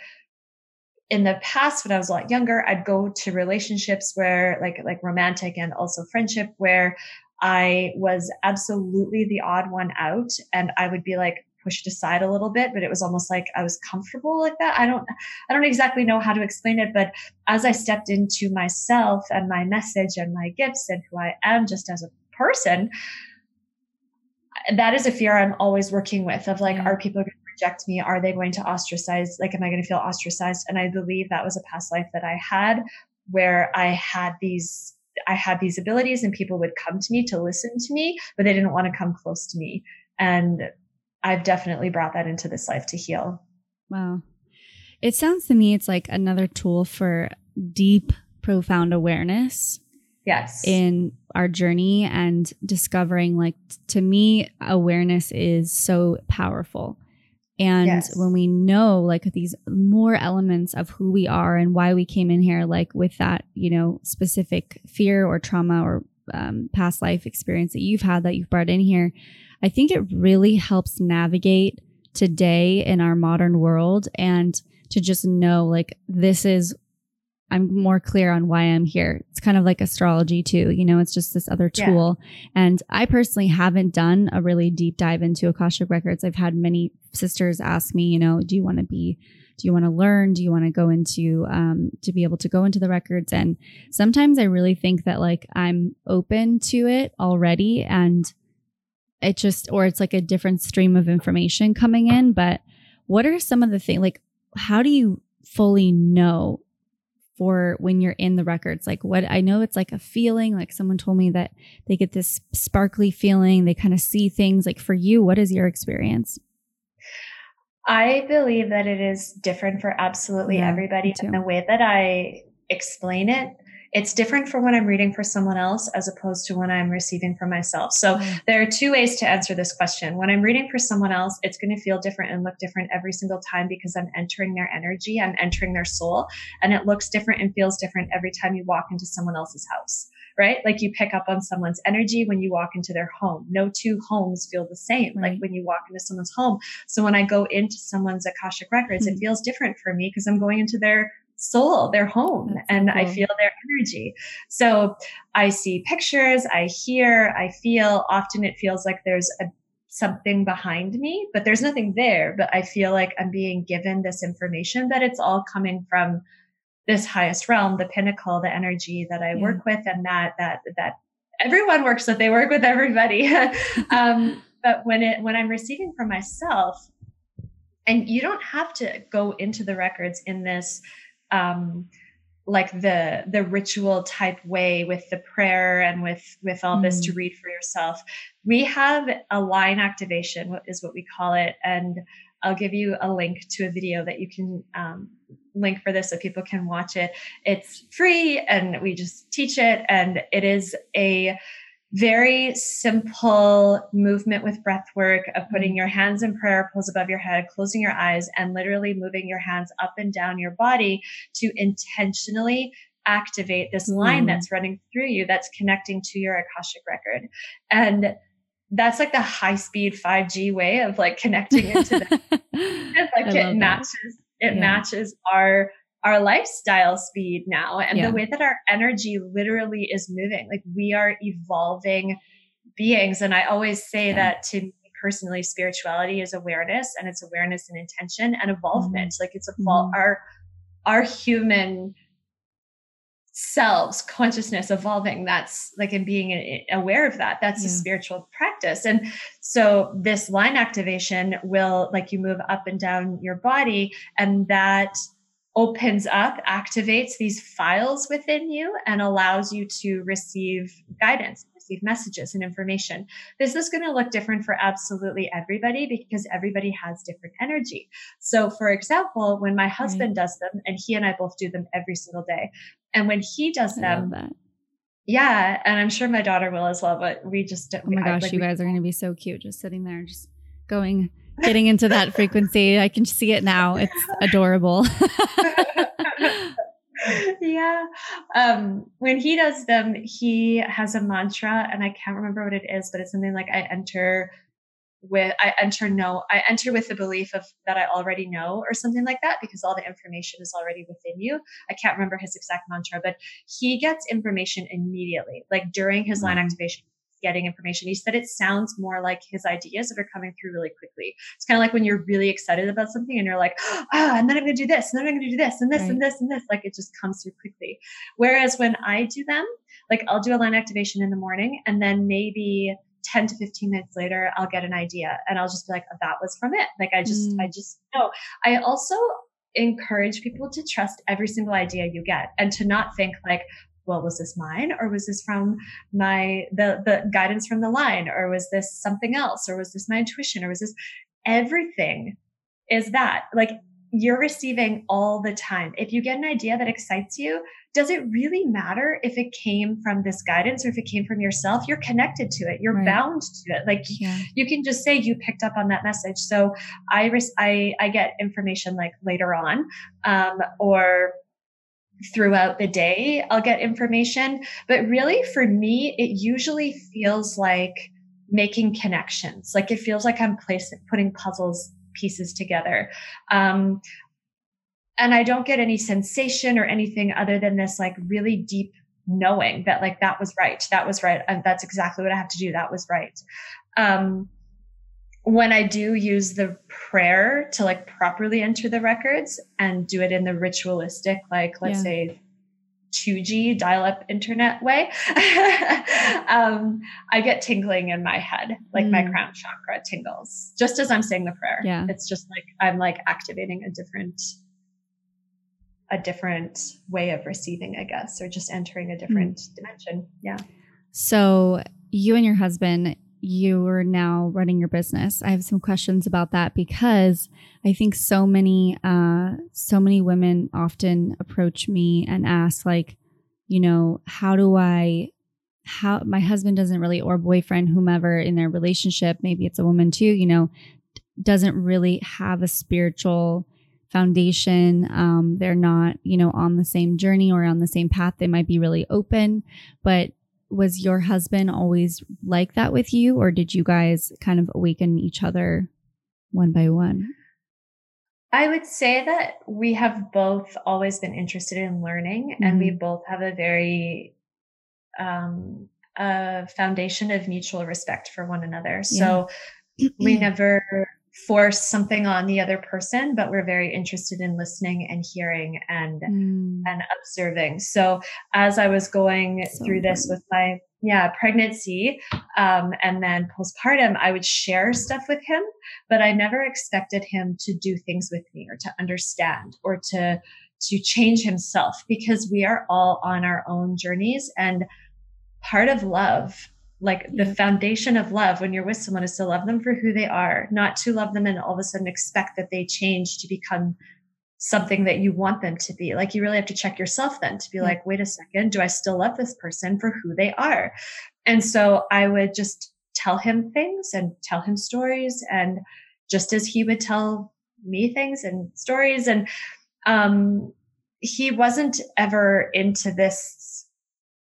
in the past, when I was a lot younger, I'd go to relationships where like romantic and also friendship, where I was absolutely the odd one out, and I would be like pushed aside a little bit, but it was almost like I was comfortable like that. I don't exactly know how to explain it, but as I stepped into myself and my message and my gifts and who I am just as a person, that is a fear I'm always working with of like, are people going to reject me? Are they going to ostracize? Like, am I going to feel ostracized? And I believe that was a past life that I had, where I had these abilities and people would come to me to listen to me, but they didn't want to come close to me. And I've definitely brought that into this life to heal. Wow. It sounds to me, it's like another tool for deep, profound awareness. Yes. In our journey and discovering, like, to me, awareness is so powerful. And when we know like these more elements of who we are and why we came in here, like with that, you know, specific fear or trauma or past life experience that you've had that you've brought in here, I think it really helps navigate today in our modern world, and to just know like I'm more clear on why I'm here. It's kind of like astrology too. You know, it's just this other tool. Yeah. And I personally haven't done a really deep dive into Akashic Records. I've had many sisters ask me, you know, do you want to learn? Do you want to go into, to be able to go into the records? And sometimes I really think that like I'm open to it already, and it just, or it's like a different stream of information coming in. But what are some of the things, like, how do you fully know or when you're in the records? Like, what, I know it's like a feeling, like someone told me that they get this sparkly feeling, they kind of see things. Like for you, what is your experience? I believe that it is different for absolutely everybody. And the way that I explain it, it's different from when I'm reading for someone else as opposed to when I'm receiving for myself. So there are two ways to answer this question. When I'm reading for someone else, it's going to feel different and look different every single time, because I'm entering their energy, I'm entering their soul, and it looks different and feels different every time you walk into someone else's house, right? Like you pick up on someone's energy when you walk into their home. No two homes feel the same, right? Like when you walk into someone's home. So when I go into someone's Akashic Records, it feels different for me because I'm going into their soul, their home. That's and so cool. I feel their energy. So I see pictures, I hear, I feel. Often it feels like there's something behind me, but there's nothing there. But I feel like I'm being given this information, that it's all coming from this highest realm, the pinnacle, the energy that I work with, and that everyone works with. They work with everybody. But when I'm receiving from myself, and you don't have to go into the records in this like the ritual type way with the prayer and with all this to read for yourself. We have a line activation is what we call it. And I'll give you a link to a video that you can link for this so people can watch it. It's free and we just teach it. And it is a very simple movement with breath work of putting your hands in prayer pose above your head, closing your eyes, and literally moving your hands up and down your body to intentionally activate this line that's running through you, that's connecting to your Akashic record. And that's like the high speed 5G way of like connecting into them. It matches our lifestyle speed now. And the way that our energy literally is moving, like we are evolving beings. And I always say that to me personally, spirituality is awareness, and it's awareness and intention and evolvement. Mm-hmm. Like it's our human selves, consciousness evolving. That's like, and being aware of that, that's a spiritual practice. And so this line activation will, like, you move up and down your body, and that opens up, activates these files within you and allows you to receive guidance, receive messages and information. This is going to look different for absolutely everybody because everybody has different energy. So for example, when my husband does them, and he and I both do them every single day. And when he does them, and I'm sure my daughter will as well, but we just, you guys are going to be so cute just sitting there, just going, getting into that frequency. I can see it now. It's adorable. When he does them, he has a mantra, and I can't remember what it is, but it's something like I enter with the belief of that I already know, or something like that, because all the information is already within you. I can't remember his exact mantra, but he gets information immediately, like during his line activation, getting information. He said it sounds more like his ideas that are coming through really quickly. It's kind of like when you're really excited about something and you're like, and then I'm going to do this, and then I'm going to do this, and this, and this, and this. Like it just comes through quickly. Whereas when I do them, like I'll do a line activation in the morning, and then maybe 10 to 15 minutes later, I'll get an idea, and I'll just be like, that was from it. Like I just know. I also encourage people to trust every single idea you get, and to not think like, well, was this mine, or was this from the guidance from the line, or was this something else, or was this my intuition, or was this? Everything is that, like, you're receiving all the time. If you get an idea that excites you, does it really matter if it came from this guidance or if it came from yourself? You're connected to it. You're bound to it. Like you can just say you picked up on that message. So I get information like later on, or throughout the day, I'll get information. But really for me, it usually feels like making connections. Like it feels like I'm putting pieces together. And I don't get any sensation or anything other than this like really deep knowing that like, that was right. That's exactly what I have to do. That was right. When I do use the prayer to like properly enter the records and do it in the ritualistic, like let's say 2G dial-up internet way, I get tingling in my head, like my crown chakra tingles just as I'm saying the prayer. Yeah. It's just like, I'm like activating a different way of receiving, I guess, or just entering a different dimension. Yeah. So you and your husband, you are now running your business. I have some questions about that because I think so many women often approach me and ask like, you know, how my husband doesn't really, or boyfriend, whomever in their relationship, maybe it's a woman too, you know, doesn't really have a spiritual foundation. They're not, you know, on the same journey or on the same path. They might be really open, but was your husband always like that with you, or did you guys kind of awaken each other one by one? I would say that we have both always been interested in learning, and we both have a very foundation of mutual respect for one another. So we never force something on the other person, but we're very interested in listening and hearing and observing. So as I was going through this with my pregnancy, and then postpartum, I would share stuff with him, but I never expected him to do things with me or to understand or to change himself, because we are all on our own journeys. And part of love, like the foundation of love when you're with someone, is to love them for who they are, not to love them and all of a sudden expect that they change to become something that you want them to be. Like you really have to check yourself then to be like, wait a second, do I still love this person for who they are? And so I would just tell him things and tell him stories, and just as he would tell me things and stories. And he wasn't ever into this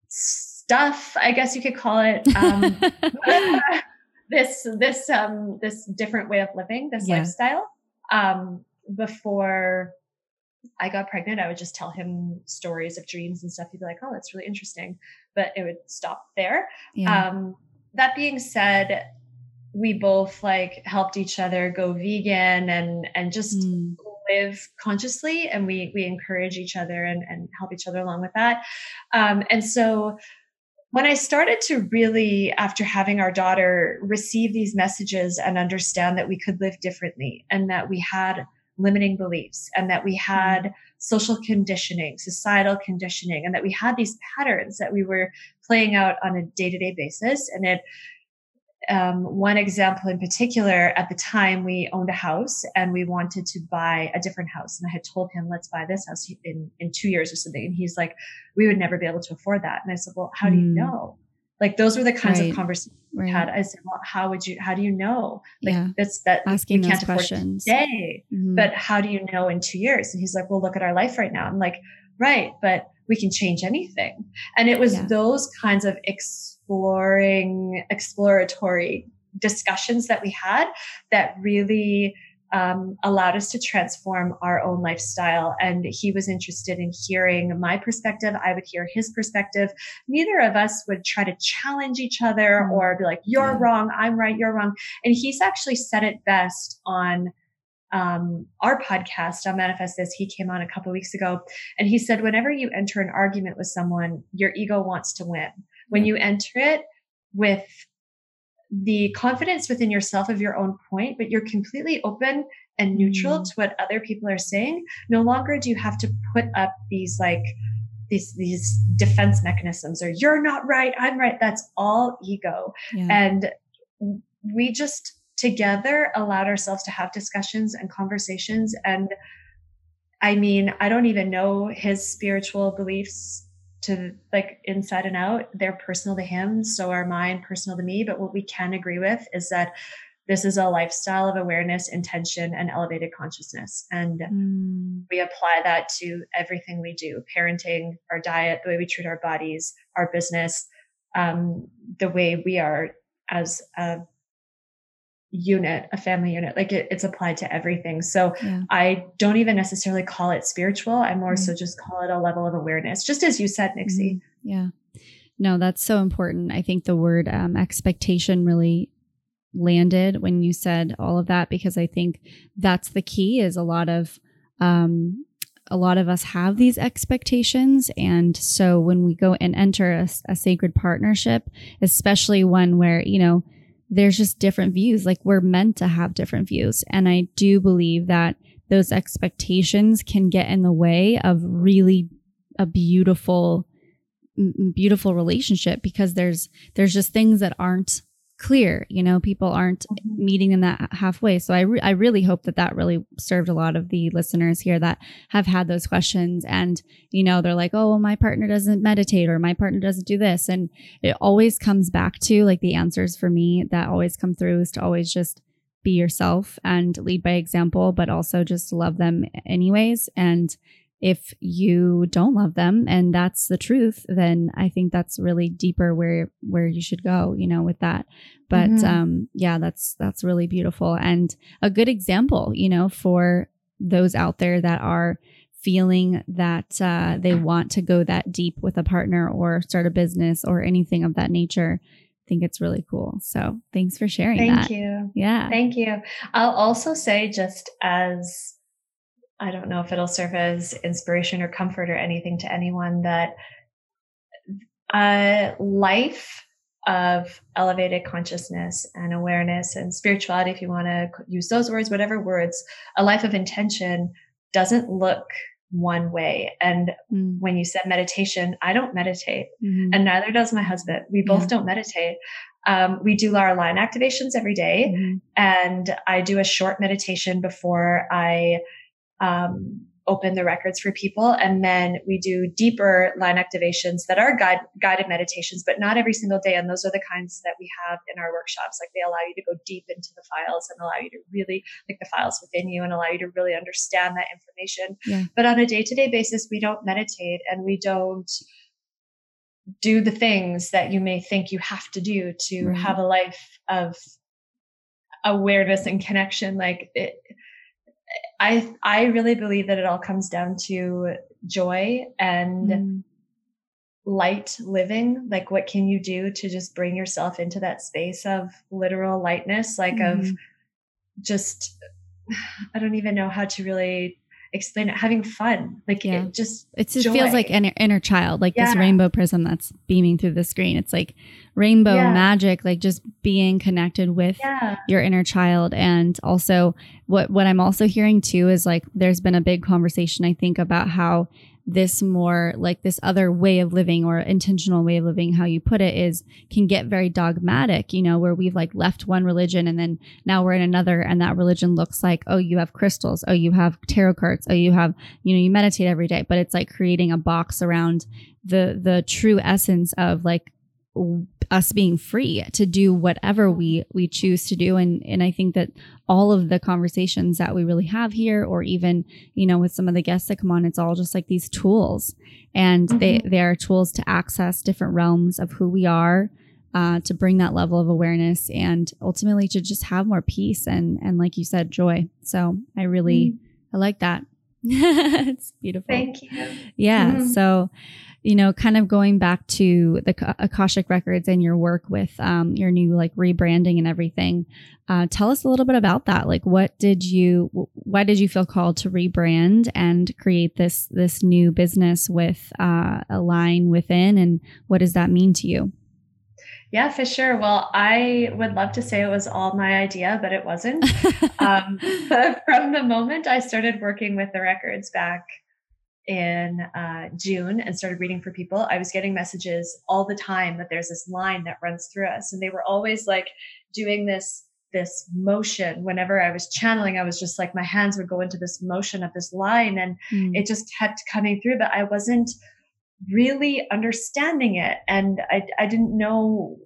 stuff, I guess you could call it. this different way of living, this lifestyle. Before I got pregnant, I would just tell him stories of dreams and stuff. He'd be like, "Oh, that's really interesting," but it would stop there. Yeah. That being said, we both like helped each other go vegan and just live consciously, and we encourage each other and help each other along with that. And so when I started to really, after having our daughter, receive these messages and understand that we could live differently and that we had limiting beliefs and that we had social conditioning, societal conditioning, and that we had these patterns that we were playing out on a day-to-day basis. And it, one example in particular, at the time we owned a house and we wanted to buy a different house. And I had told him, let's buy this house in 2 years or something. And he's like, we would never be able to afford that. And I said, well, how do you know? Like, those were the kinds of conversations we had. I said, well, how do you know? Like asking we can't afford questions today, but how do you know in 2 years? And he's like, well, look at our life right now. I'm like, right. But we can change anything. And it was those kinds of exploratory discussions that we had that really allowed us to transform our own lifestyle. And he was interested in hearing my perspective. I would hear his perspective. Neither of us would try to challenge each other or be like, you're wrong, I'm right, you're wrong. And he's actually said it best on our podcast on Manifest This. He came on a couple of weeks ago and he said, whenever you enter an argument with someone, your ego wants to win. When you enter it with the confidence within yourself of your own point, but you're completely open and neutral to what other people are saying, no longer do you have to put up these like these defense mechanisms or you're not right, I'm right. That's all ego. Yeah. And we just together allowed ourselves to have discussions and conversations. And I mean, I don't even know his spiritual beliefs to like inside and out. They're personal to him, so are mine, personal to me. But what we can agree with is that this is a lifestyle of awareness, intention, and elevated consciousness. And we apply that to everything we do: parenting, our diet, the way we treat our bodies, our business, the way we are as a unit, a family unit. Like it's applied to everything. So I don't even necessarily call it spiritual. I more so just call it a level of awareness, just as you said, Nixie. Yeah. No, that's so important. I think the word expectation really landed when you said all of that, because I think that's the key. Is a lot of us have these expectations. And so when we go and enter a sacred partnership, especially one where, you know, there's just different views, like we're meant to have different views. And I do believe that those expectations can get in the way of really a beautiful, beautiful relationship, because there's just things that aren't clear, you know, people aren't meeting in that halfway. So I really hope that really served a lot of the listeners here that have had those questions. And, you know, they're like, oh, well, my partner doesn't meditate, or my partner doesn't do this. And it always comes back to like the answers for me that always come through is to always just be yourself and lead by example, but also just love them anyways. And if you don't love them and that's the truth, then I think that's really deeper where you should go, you know, with that. But that's really beautiful and a good example, you know, for those out there that are feeling that they want to go that deep with a partner or start a business or anything of that nature. I think it's really cool. So thanks for sharing that. Thank you. Yeah. Thank you. I'll also say, just as I don't know if it'll serve as inspiration or comfort or anything to anyone, that a life of elevated consciousness and awareness and spirituality, if you want to use those words, whatever words, a life of intention doesn't look one way. And when you said meditation, I don't meditate and neither does my husband. We both don't meditate. We do our line activations every day and I do a short meditation before I open the records for people. And then we do deeper line activations that are guided meditations, but not every single day. And those are the kinds that we have in our workshops. Like they allow you to go deep into the files and allow you to really like the files within you and allow you to really understand that information. Yeah. But on a day-to-day basis, we don't meditate and we don't do the things that you may think you have to do to have a life of awareness and connection. Like it, I really believe that it all comes down to joy and light living. Like, what can you do to just bring yourself into that space of literal lightness? Like of just, I don't even know how to really explain it. Having fun. Like it just, it feels like an inner child, like this rainbow prism that's beaming through the screen. It's like rainbow magic, like just being connected with your inner child. And also what I'm also hearing too, is like, there's been a big conversation, I think, about how this more like this other way of living or intentional way of living, how you put it, is can get very dogmatic, you know, where we've like left one religion and then now we're in another, and that religion looks like, oh, you have crystals, oh, you have tarot cards, oh, you have, you know, you meditate every day. But it's like creating a box around the true essence of like us being free to do whatever we choose to do. And I think that all of the conversations that we really have here, or even, you know, with some of the guests that come on, it's all just like these tools, and they are tools to access different realms of who we are, to bring that level of awareness, and ultimately to just have more peace. And like you said, joy. So I really, I like that. It's beautiful. Thank you. Yeah. So, you know, kind of going back to the Akashic Records and your work with your new like rebranding and everything. Tell us a little bit about that. Like, why did you feel called to rebrand and create this new business with Align Within, and what does that mean to you? Yeah, for sure. Well, I would love to say it was all my idea, but it wasn't. But from the moment I started working with the records back in June and started reading for people, I was getting messages all the time that there's this line that runs through us. And they were always like doing this motion. Whenever I was channeling, I was just like, my hands would go into this motion of this line, and it just kept coming through, but I wasn't really understanding it. And I didn't know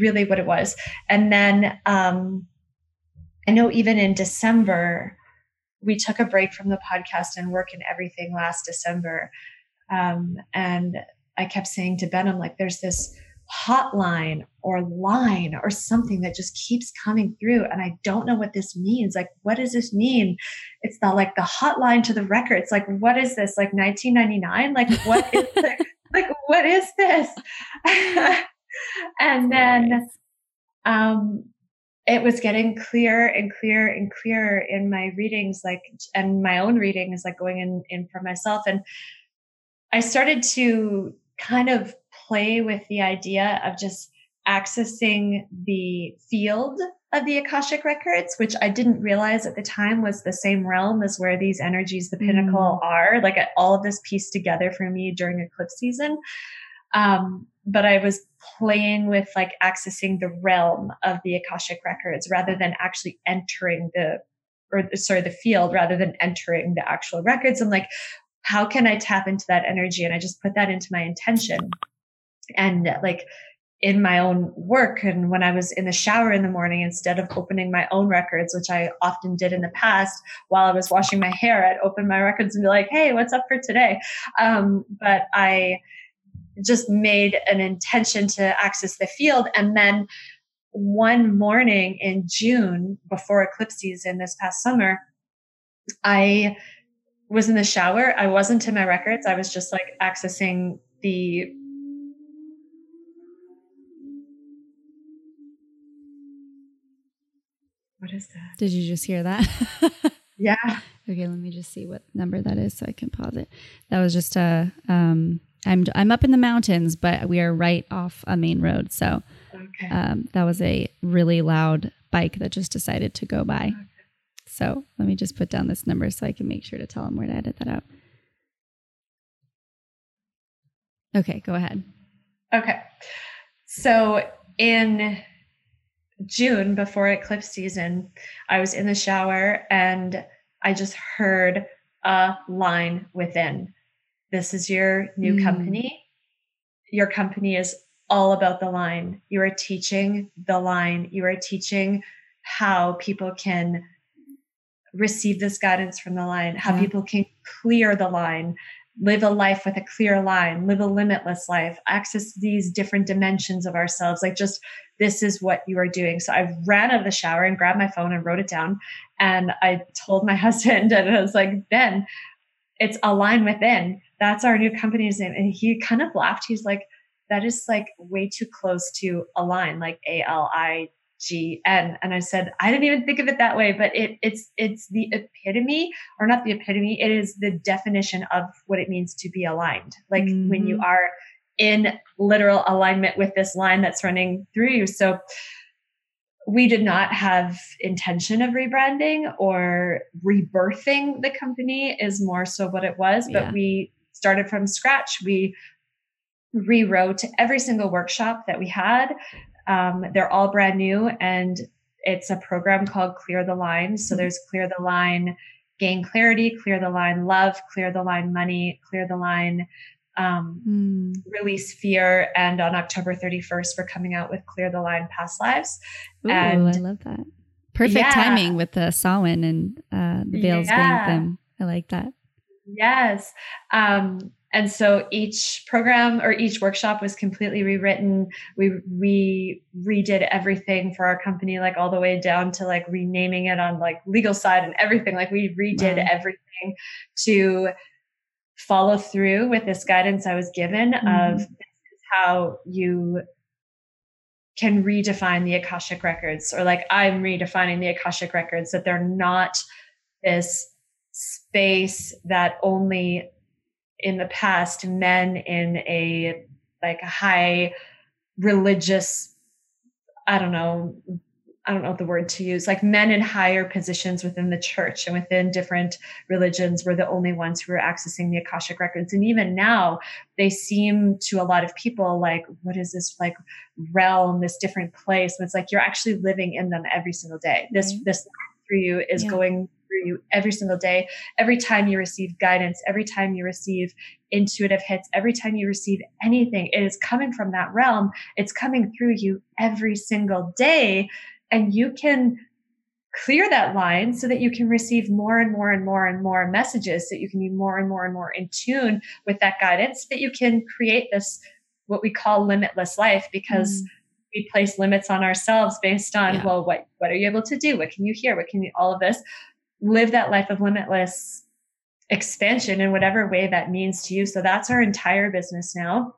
really what it was. And then I know even in December, we took a break from the podcast and work and everything last December. And I kept saying to Ben, I'm like, there's this hotline or line or something that just keeps coming through, and I don't know what this means. Like, what does this mean? It's not like the hotline to the records. Like, what is this? Like 1999? Like, what is this? Like, what is this? And then, it was getting clearer and clearer and clearer in my readings, like, and my own reading is like going in for myself. And I started to kind of play with the idea of just accessing the field of the Akashic Records, which I didn't realize at the time was the same realm as where these energies, the pinnacle, are. Like, all of this pieced together for me during eclipse season. But I was playing with like accessing the realm of the Akashic Records rather than actually entering the field rather than entering the actual records. I'm like, how can I tap into that energy? And I just put that into my intention. And like in my own work, and when I was in the shower in the morning, instead of opening my own records, which I often did in the past, while I was washing my hair, I'd open my records and be like, hey, what's up for today? But I just made an intention to access the field. And then one morning in June, before eclipse season this past summer, I was in the shower. I wasn't in my records. I was just like accessing the what is that? Did you just hear that? Yeah. Okay, let me just see what number that is so I can pause it. That was just a I'm up in the mountains, but we are right off a main road. So okay. That was a really loud bike that just decided to go by. Okay. So let me just put down this number so I can make sure to tell them where to edit that out. Okay, go ahead. Okay. So in June, before eclipse season, I was in the shower and I just heard a line within. This is your new company. Your company is all about the line. You are teaching the line. You are teaching how people can receive this guidance from the line, how people can clear the line, live a life with a clear line, live a limitless life, access these different dimensions of ourselves. Like, just, this is what you are doing. So I ran out of the shower and grabbed my phone and wrote it down. And I told my husband, and I was like, Ben, it's Align Within. That's our new company's name. And he kind of laughed. He's like, that is like way too close to align, like ALIGN. And I said, I didn't even think of it that way, but it's the epitome, or not the epitome. It is the definition of what it means to be aligned. Like, mm-hmm. when you are in literal alignment with this line that's running through you. So we did not have intention of rebranding or rebirthing. The company is more so what it was, but we started from scratch. We rewrote every single workshop that we had. They're all brand new, and it's a program called Clear the Line. So there's Clear the Line, Gain Clarity, Clear the Line, Love, Clear the Line, Money, Clear the Line, Release Fear. And on October 31st, we're coming out with Clear the Line, Past Lives. Ooh, and I love that. Perfect timing with the Samhain and the veils being them. I like that. Yes. And so each program or each workshop was completely rewritten. We redid everything for our company, like all the way down to like renaming it on like legal side and everything. Like, we redid everything to follow through with this guidance I was given of this is how you can redefine the Akashic Records, or like, I'm redefining the Akashic Records, that they're not this space that only in the past men in a like a high religious, I don't know the word to use, like men in higher positions within the church and within different religions were the only ones who were accessing the Akashic Records. And even now they seem to a lot of people like, what is this like realm, this different place? And it's like, you're actually living in them every single day. This through you is going through you every single day. Every time you receive guidance, every time you receive intuitive hits, every time you receive anything, it is coming from that realm. It's coming through you every single day. And you can clear that line so that you can receive more and more and more and more messages, so that you can be more and more and more in tune with that guidance, that you can create this, what we call limitless life, because we place limits on ourselves based on, well, what are you able to do? What can you hear? What can you, all of this? Live that life of limitless expansion in whatever way that means to you. So that's our entire business now.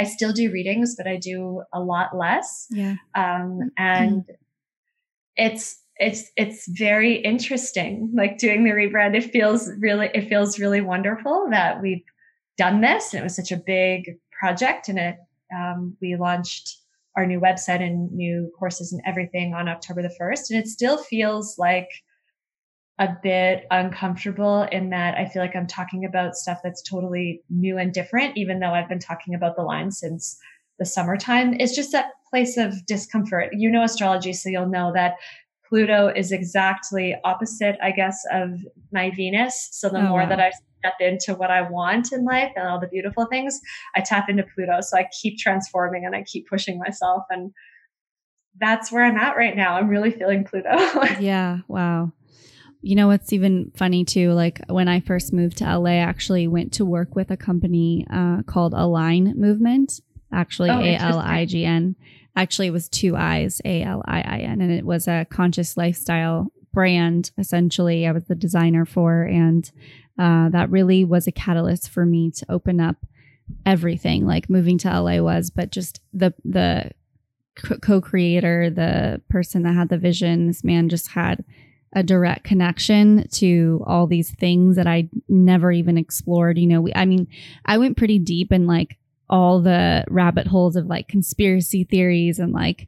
I still do readings, but I do a lot less. And it's very interesting. Like, doing the rebrand, it feels really wonderful that we've done this. And it was such a big project, and we launched our new website and new courses and everything on October the 1st. And it still feels like a bit uncomfortable, in that I feel like I'm talking about stuff that's totally new and different, even though I've been talking about the line since the summertime. It's just that place of discomfort. You know astrology, so you'll know that Pluto is exactly opposite, I guess, of my Venus. So the more that I step into what I want in life and all the beautiful things, I tap into Pluto. So I keep transforming and I keep pushing myself. And that's where I'm at right now. I'm really feeling Pluto. Yeah. Wow. You know, what's even funny too, like when I first moved to LA, I actually went to work with a company called Align Movement, actually ALIGN. Actually, it was two I's, ALIIN. And it was a conscious lifestyle brand, essentially, I was the designer for. And that really was a catalyst for me to open up everything, like moving to LA was, but just the co-creator, the person that had the vision, this man just had a direct connection to all these things that I never even explored. You know, I went pretty deep in like all the rabbit holes of like conspiracy theories and like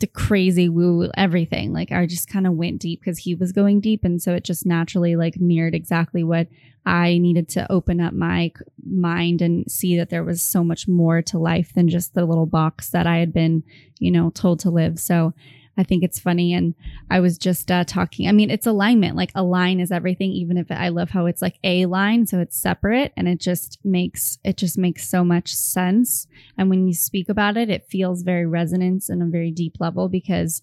the crazy woo, everything. Like, I just kind of went deep because he was going deep. And so it just naturally like mirrored exactly what I needed to open up my mind and see that there was so much more to life than just the little box that I had been, you know, told to live. So I think it's funny. And I was just talking, I mean, it's alignment, like a line is everything, even if I love how it's like a line. So it's separate, and it just makes so much sense. And when you speak about it, it feels very resonance on a very deep level, because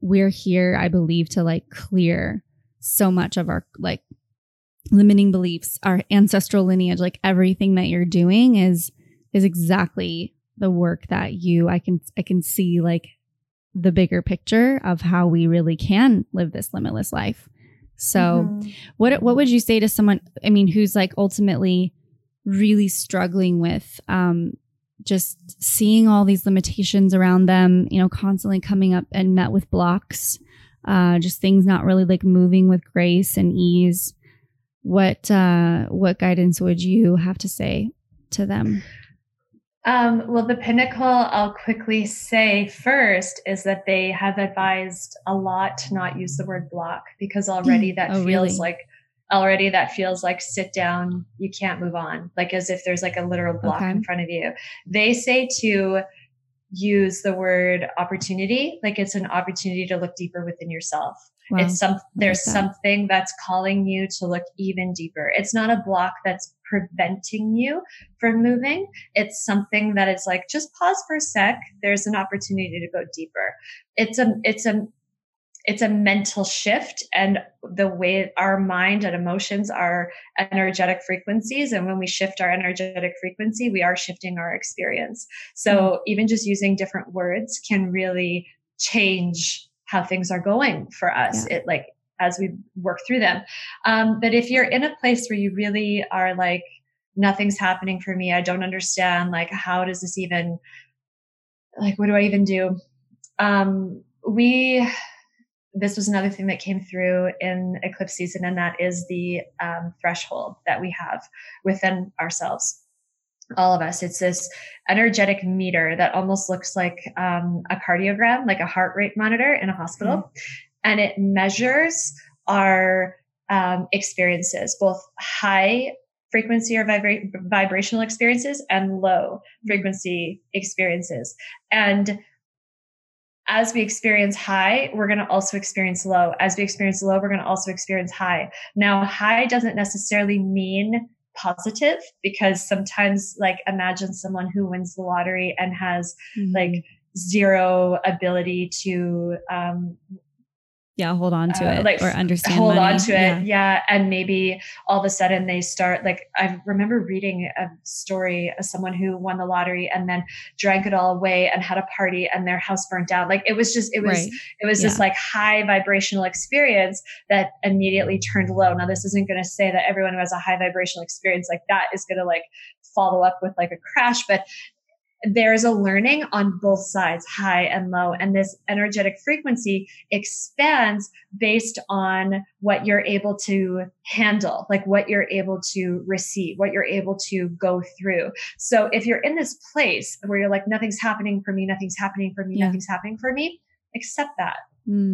we're here, I believe, to like clear so much of our like limiting beliefs, our ancestral lineage, like everything that you're doing is exactly the work that you, I can see like the bigger picture of how we really can live this limitless life. So mm-hmm. what would you say to someone, I mean, who's like ultimately really struggling with, just seeing all these limitations around them, you know, constantly coming up and met with blocks, just things not really like moving with grace and ease. What guidance would you have to say to them? Well, the pinnacle, I'll quickly say first, is that they have advised a lot to not use the word block, because already that feels like sit down, you can't move on. Like as if there's like a literal block in front of you. They say to use the word opportunity, like it's an opportunity to look deeper within yourself. Wow. There's something that's calling you to look even deeper. It's not a block that's preventing you from moving. It's something that it's like, just pause for a sec. There's an opportunity to go deeper. It's a mental shift, and the way our mind and emotions are energetic frequencies. And when we shift our energetic frequency, we are shifting our experience. So even just using different words can really change how things are going for us. Yeah. It like, as we work through them. But if you're in a place where you really are like, nothing's happening for me, I don't understand, like, how does this even, like, what do I even do? This was another thing that came through in eclipse season, and that is the threshold that we have within ourselves. All of us. It's this energetic meter that almost looks like a cardiogram, like a heart rate monitor in a hospital. Mm-hmm. And it measures our experiences, both high frequency or vibrational experiences and low frequency experiences. And as we experience high, we're going to also experience low. As we experience low, we're going to also experience high. Now, high doesn't necessarily mean positive, because sometimes, like, imagine someone who wins the lottery and has like zero ability to hold on to it, like, or understand, hold money. On to it. Yeah. And maybe all of a sudden they start, like, I remember reading a story of someone who won the lottery and then drank it all away and had a party and their house burnt down. Like it was this like high vibrational experience that immediately turned low. Now, this isn't going to say that everyone who has a high vibrational experience like that is going to like follow up with like a crash, but there's a learning on both sides, high and low. And this energetic frequency expands based on what you're able to handle, like what you're able to receive, what you're able to go through. So if you're in this place where you're like, nothing's happening for me, accept that.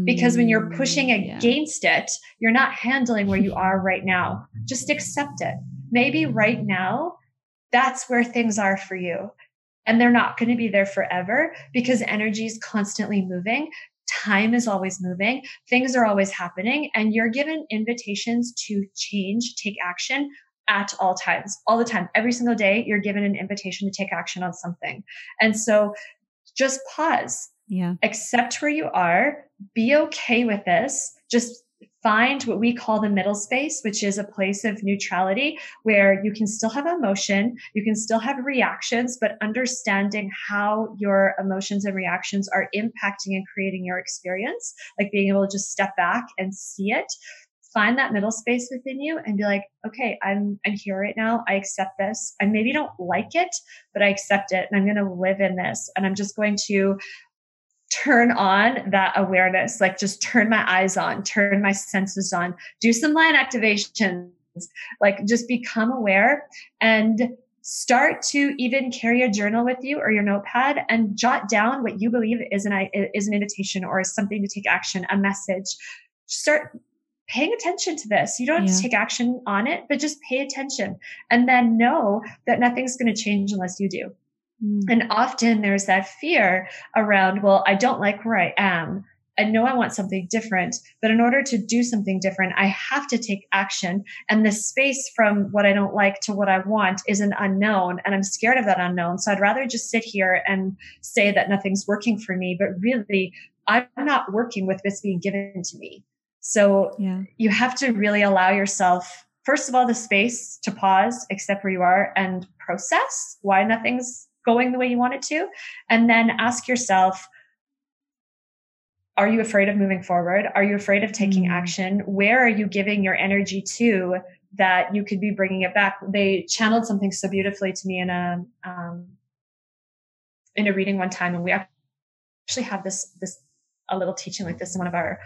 Because when you're pushing against it, you're not handling where you are right now. Just accept it. Maybe right now, that's where things are for you. And they're not going to be there forever, because energy is constantly moving. Time is always moving. Things are always happening. And you're given invitations to change, take action at all times, all the time. Every single day, you're given an invitation to take action on something. And so just pause. Yeah. Accept where you are. Be okay with this. Just find what we call the middle space, which is a place of neutrality where you can still have emotion, you can still have reactions, but understanding how your emotions and reactions are impacting and creating your experience, like being able to just step back and see it. Find that middle space within you and be like, okay, I'm here right now. I accept this. I maybe don't like it, but I accept it, and I'm going to live in this, and I'm just going to turn on that awareness, like just turn my eyes on, turn my senses on, do some line activations, like just become aware and start to even carry a journal with you or your notepad and jot down what you believe is an invitation or is something to take action, a message. Start paying attention to this. You don't have to take action on it, but just pay attention, and then know that nothing's going to change unless you do. And often there's that fear around, well, I don't like where I am. I know I want something different, but in order to do something different, I have to take action. And the space from what I don't like to what I want is an unknown, and I'm scared of that unknown. So I'd rather just sit here and say that nothing's working for me, but really I'm not working with what's being given to me. So you have to really allow yourself first of all, the space to pause, accept where you are, and process why nothing's going the way you want it to. And then ask yourself, are you afraid of moving forward? Are you afraid of taking action? Where are you giving your energy to that you could be bringing it back? They channeled something so beautifully to me in a reading one time. And we actually have this a little teaching like this in one of our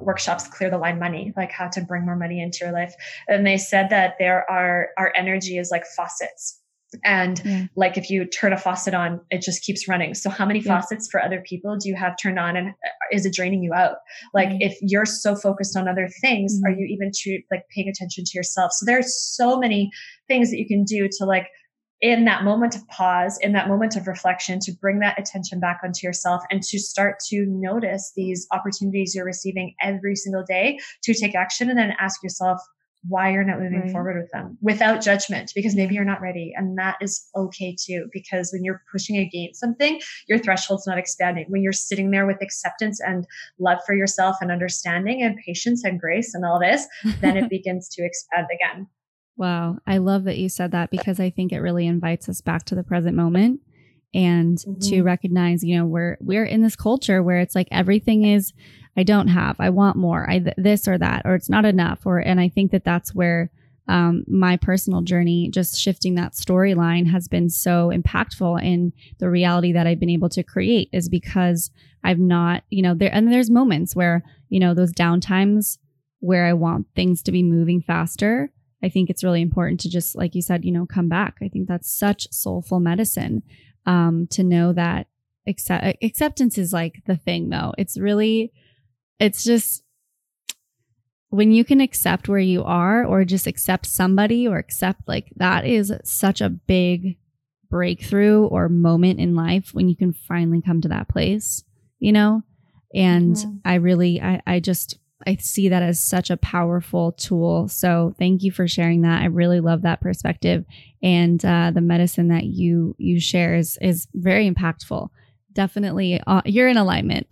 workshops, Clear the Line Money, like how to bring more money into your life. And they said that there are, our energy is like faucets. And like, if you turn a faucet on, it just keeps running. So how many faucets for other people do you have turned on, and is it draining you out? Like if you're so focused on other things, are you even paying attention to yourself? So there's so many things that you can do to, like, in that moment of pause, in that moment of reflection, to bring that attention back onto yourself and to start to notice these opportunities you're receiving every single day to take action, and then ask yourself why you're not moving forward with them without judgment, because maybe you're not ready. And that is okay too, because when you're pushing against something, your threshold's not expanding. When you're sitting there with acceptance and love for yourself and understanding and patience and grace and all this, then it begins to expand again. Wow. I love that you said that, because I think it really invites us back to the present moment and to recognize, you know, we're in this culture where it's like everything is, I don't have, I want more, this or that, or it's not enough. And I think that that's where my personal journey, just shifting that storyline, has been so impactful in the reality that I've been able to create, is because I've not, you know, there, and there's moments where, you know, those downtimes where I want things to be moving faster. I think it's really important to just, like you said, you know, come back. I think that's such soulful medicine, to know that acceptance is like the thing though. It's just when you can accept where you are, or just accept somebody, or accept, like, that is such a big breakthrough or moment in life when you can finally come to that place, you know? And I see that as such a powerful tool. So thank you for sharing that. I really love that perspective. And the medicine that you share is very impactful. Definitely. You're in alignment.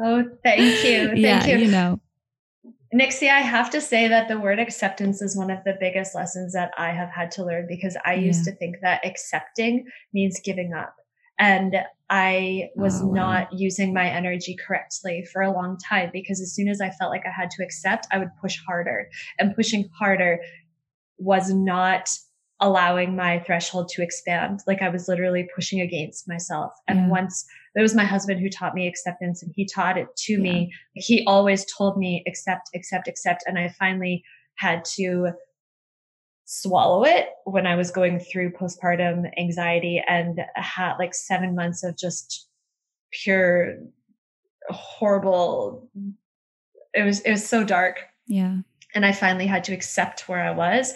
Oh, thank you. Thank you. You know, Nixie, I have to say that the word acceptance is one of the biggest lessons that I have had to learn, because I used to think that accepting means giving up. And I was not using my energy correctly for a long time, because as soon as I felt like I had to accept, I would push harder, and pushing harder was not allowing my threshold to expand. Like, I was literally pushing against myself. And once it was my husband who taught me acceptance, and he taught it to me. He always told me accept, accept, accept. And I finally had to swallow it when I was going through postpartum anxiety and had like 7 months of just pure horrible. It was so dark. Yeah. And I finally had to accept where I was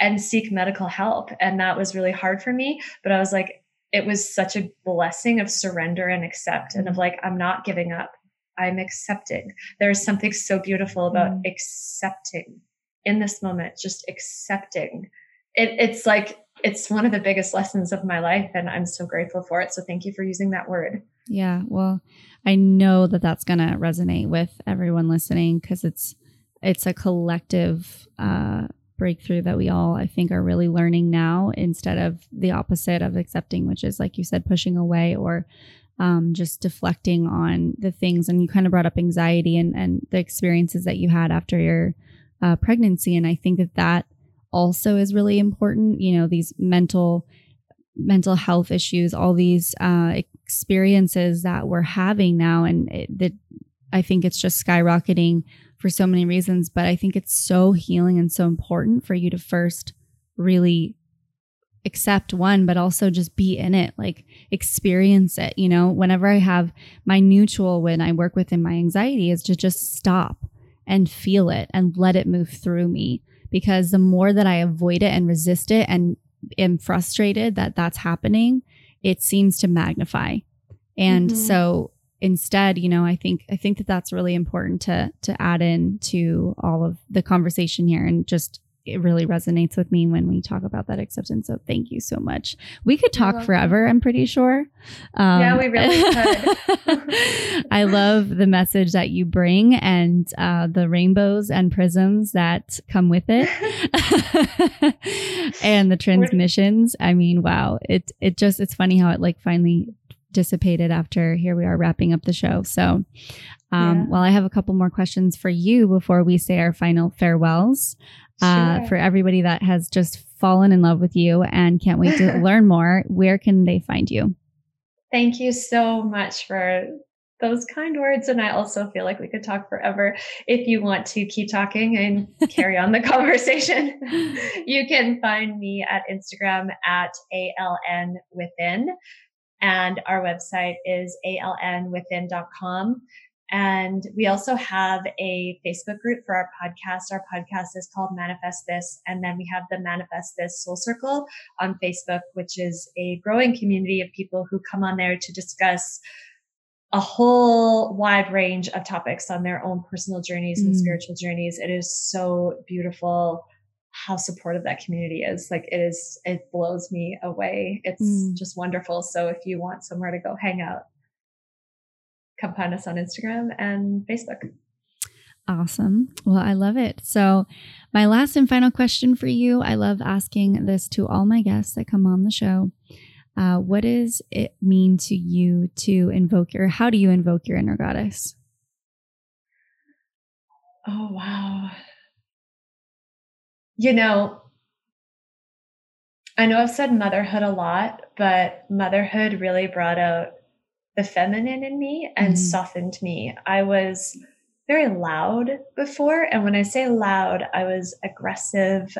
and seek medical help. And that was really hard for me, but I was like, it was such a blessing of surrender and accept and of like, I'm not giving up. I'm accepting. There's something so beautiful about accepting. In this moment, just accepting it. It's like, it's one of the biggest lessons of my life, and I'm so grateful for it. So thank you for using that word. Yeah. Well, I know that that's going to resonate with everyone listening, because it's a collective, breakthrough that we all, I think, are really learning now, instead of the opposite of accepting, which is, like you said, pushing away or, just deflecting on the things. And you kind of brought up anxiety and the experiences that you had after your, pregnancy. And I think that also is really important. You know, these mental health issues, all these experiences that we're having now. And I think it's just skyrocketing for so many reasons, but I think it's so healing and so important for you to first really accept one, but also just be in it, like experience it. You know, whenever I have my new tool, when I work within my anxiety, is to just stop and feel it and let it move through me. Because the more that I avoid it and resist it and am frustrated that that's happening, it seems to magnify. And so instead, you know, I think that that's really important to add in to all of the conversation here, and just it really resonates with me when we talk about that acceptance. So thank you so much. We could talk forever, I'm pretty sure. Yeah, we really could. I love the message that you bring and the rainbows and prisms that come with it and the transmissions. I mean, wow. It's funny how it like finally dissipated after here we are wrapping up the show. So Well, I have a couple more questions for you before we say our final farewells for everybody that has just fallen in love with you and can't wait to learn more. Where can they find you? Thank you so much for those kind words. And I also feel like we could talk forever. If you want to keep talking and carry on the conversation, you can find me at Instagram at ALN Within. And our website is alnwithin.com. And we also have a Facebook group for our podcast. Our podcast is called Manifest This. And then we have the Manifest This Soul Circle on Facebook, which is a growing community of people who come on there to discuss a whole wide range of topics on their own personal journeys and spiritual journeys. It is so beautiful how supportive that community is. Like it is, it blows me away. It's just wonderful. So if you want somewhere to go hang out, come find us on Instagram and Facebook. Awesome. Well, I love it. So my last and final question for you, I love asking this to all my guests that come on the show. What does it mean to you to invoke your, how do you invoke your inner goddess? Oh, wow. You know, I know I've said motherhood a lot, but motherhood really brought out the feminine in me and softened me. I was very loud before. And when I say loud, I was aggressive.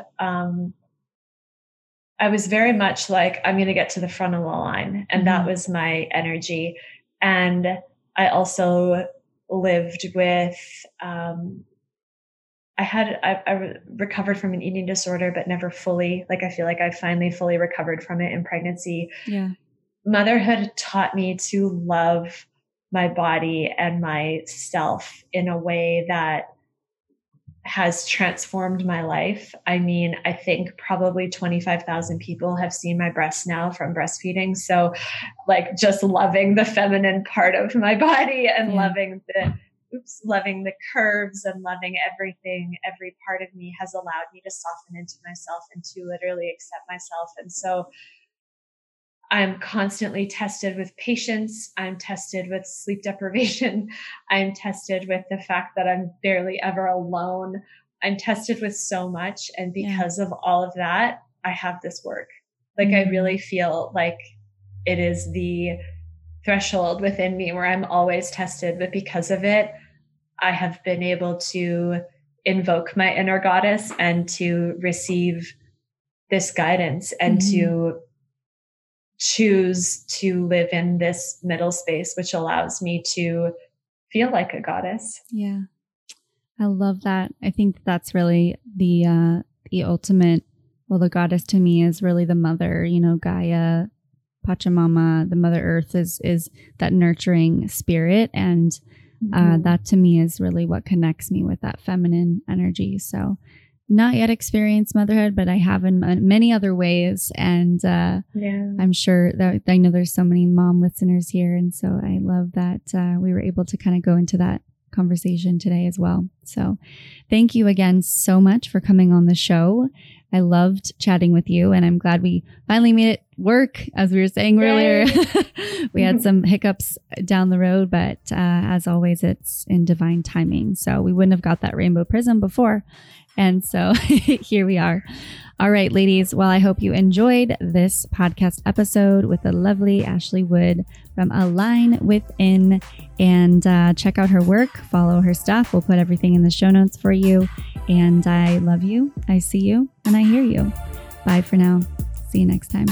I was very much like, I'm going to get to the front of the line. And that was my energy. And I also lived with, I recovered from an eating disorder, but never fully, like, I feel like I finally fully recovered from it in pregnancy. Yeah. Motherhood taught me to love my body and myself in a way that has transformed my life. I mean, I think probably 25,000 people have seen my breasts now from breastfeeding. So like just loving the feminine part of my body and loving the curves and loving everything, every part of me has allowed me to soften into myself and to literally accept myself. And so I'm constantly tested with patience. I'm tested with sleep deprivation. I'm tested with the fact that I'm barely ever alone. I'm tested with so much. And because of all of that, I have this work. Like I really feel like it is the threshold within me where I'm always tested, but because of it, I have been able to invoke my inner goddess and to receive this guidance and to choose to live in this middle space, which allows me to feel like a goddess. Yeah. I love that. I think that's really the ultimate, well, the goddess to me is really the mother, you know, Gaia, Pachamama, the Mother Earth is that nurturing spirit. And that to me is really what connects me with that feminine energy. So not yet experienced motherhood, but I have in many other ways. And I'm sure that I know there's so many mom listeners here. And so I love that we were able to kind of go into that conversation today as well. So thank you again so much for coming on the show. I loved chatting with you and I'm glad we finally made it work. As we were saying earlier, we had some hiccups down the road, but as always, it's in divine timing. So we wouldn't have got that rainbow prism before. And so here we are. All right, ladies. Well, I hope you enjoyed this podcast episode with the lovely Ashley Wood from Align Within. And check out her work, follow her stuff. We'll put everything in the show notes for you. And I love you. I see you and I hear you. Bye for now. See you next time.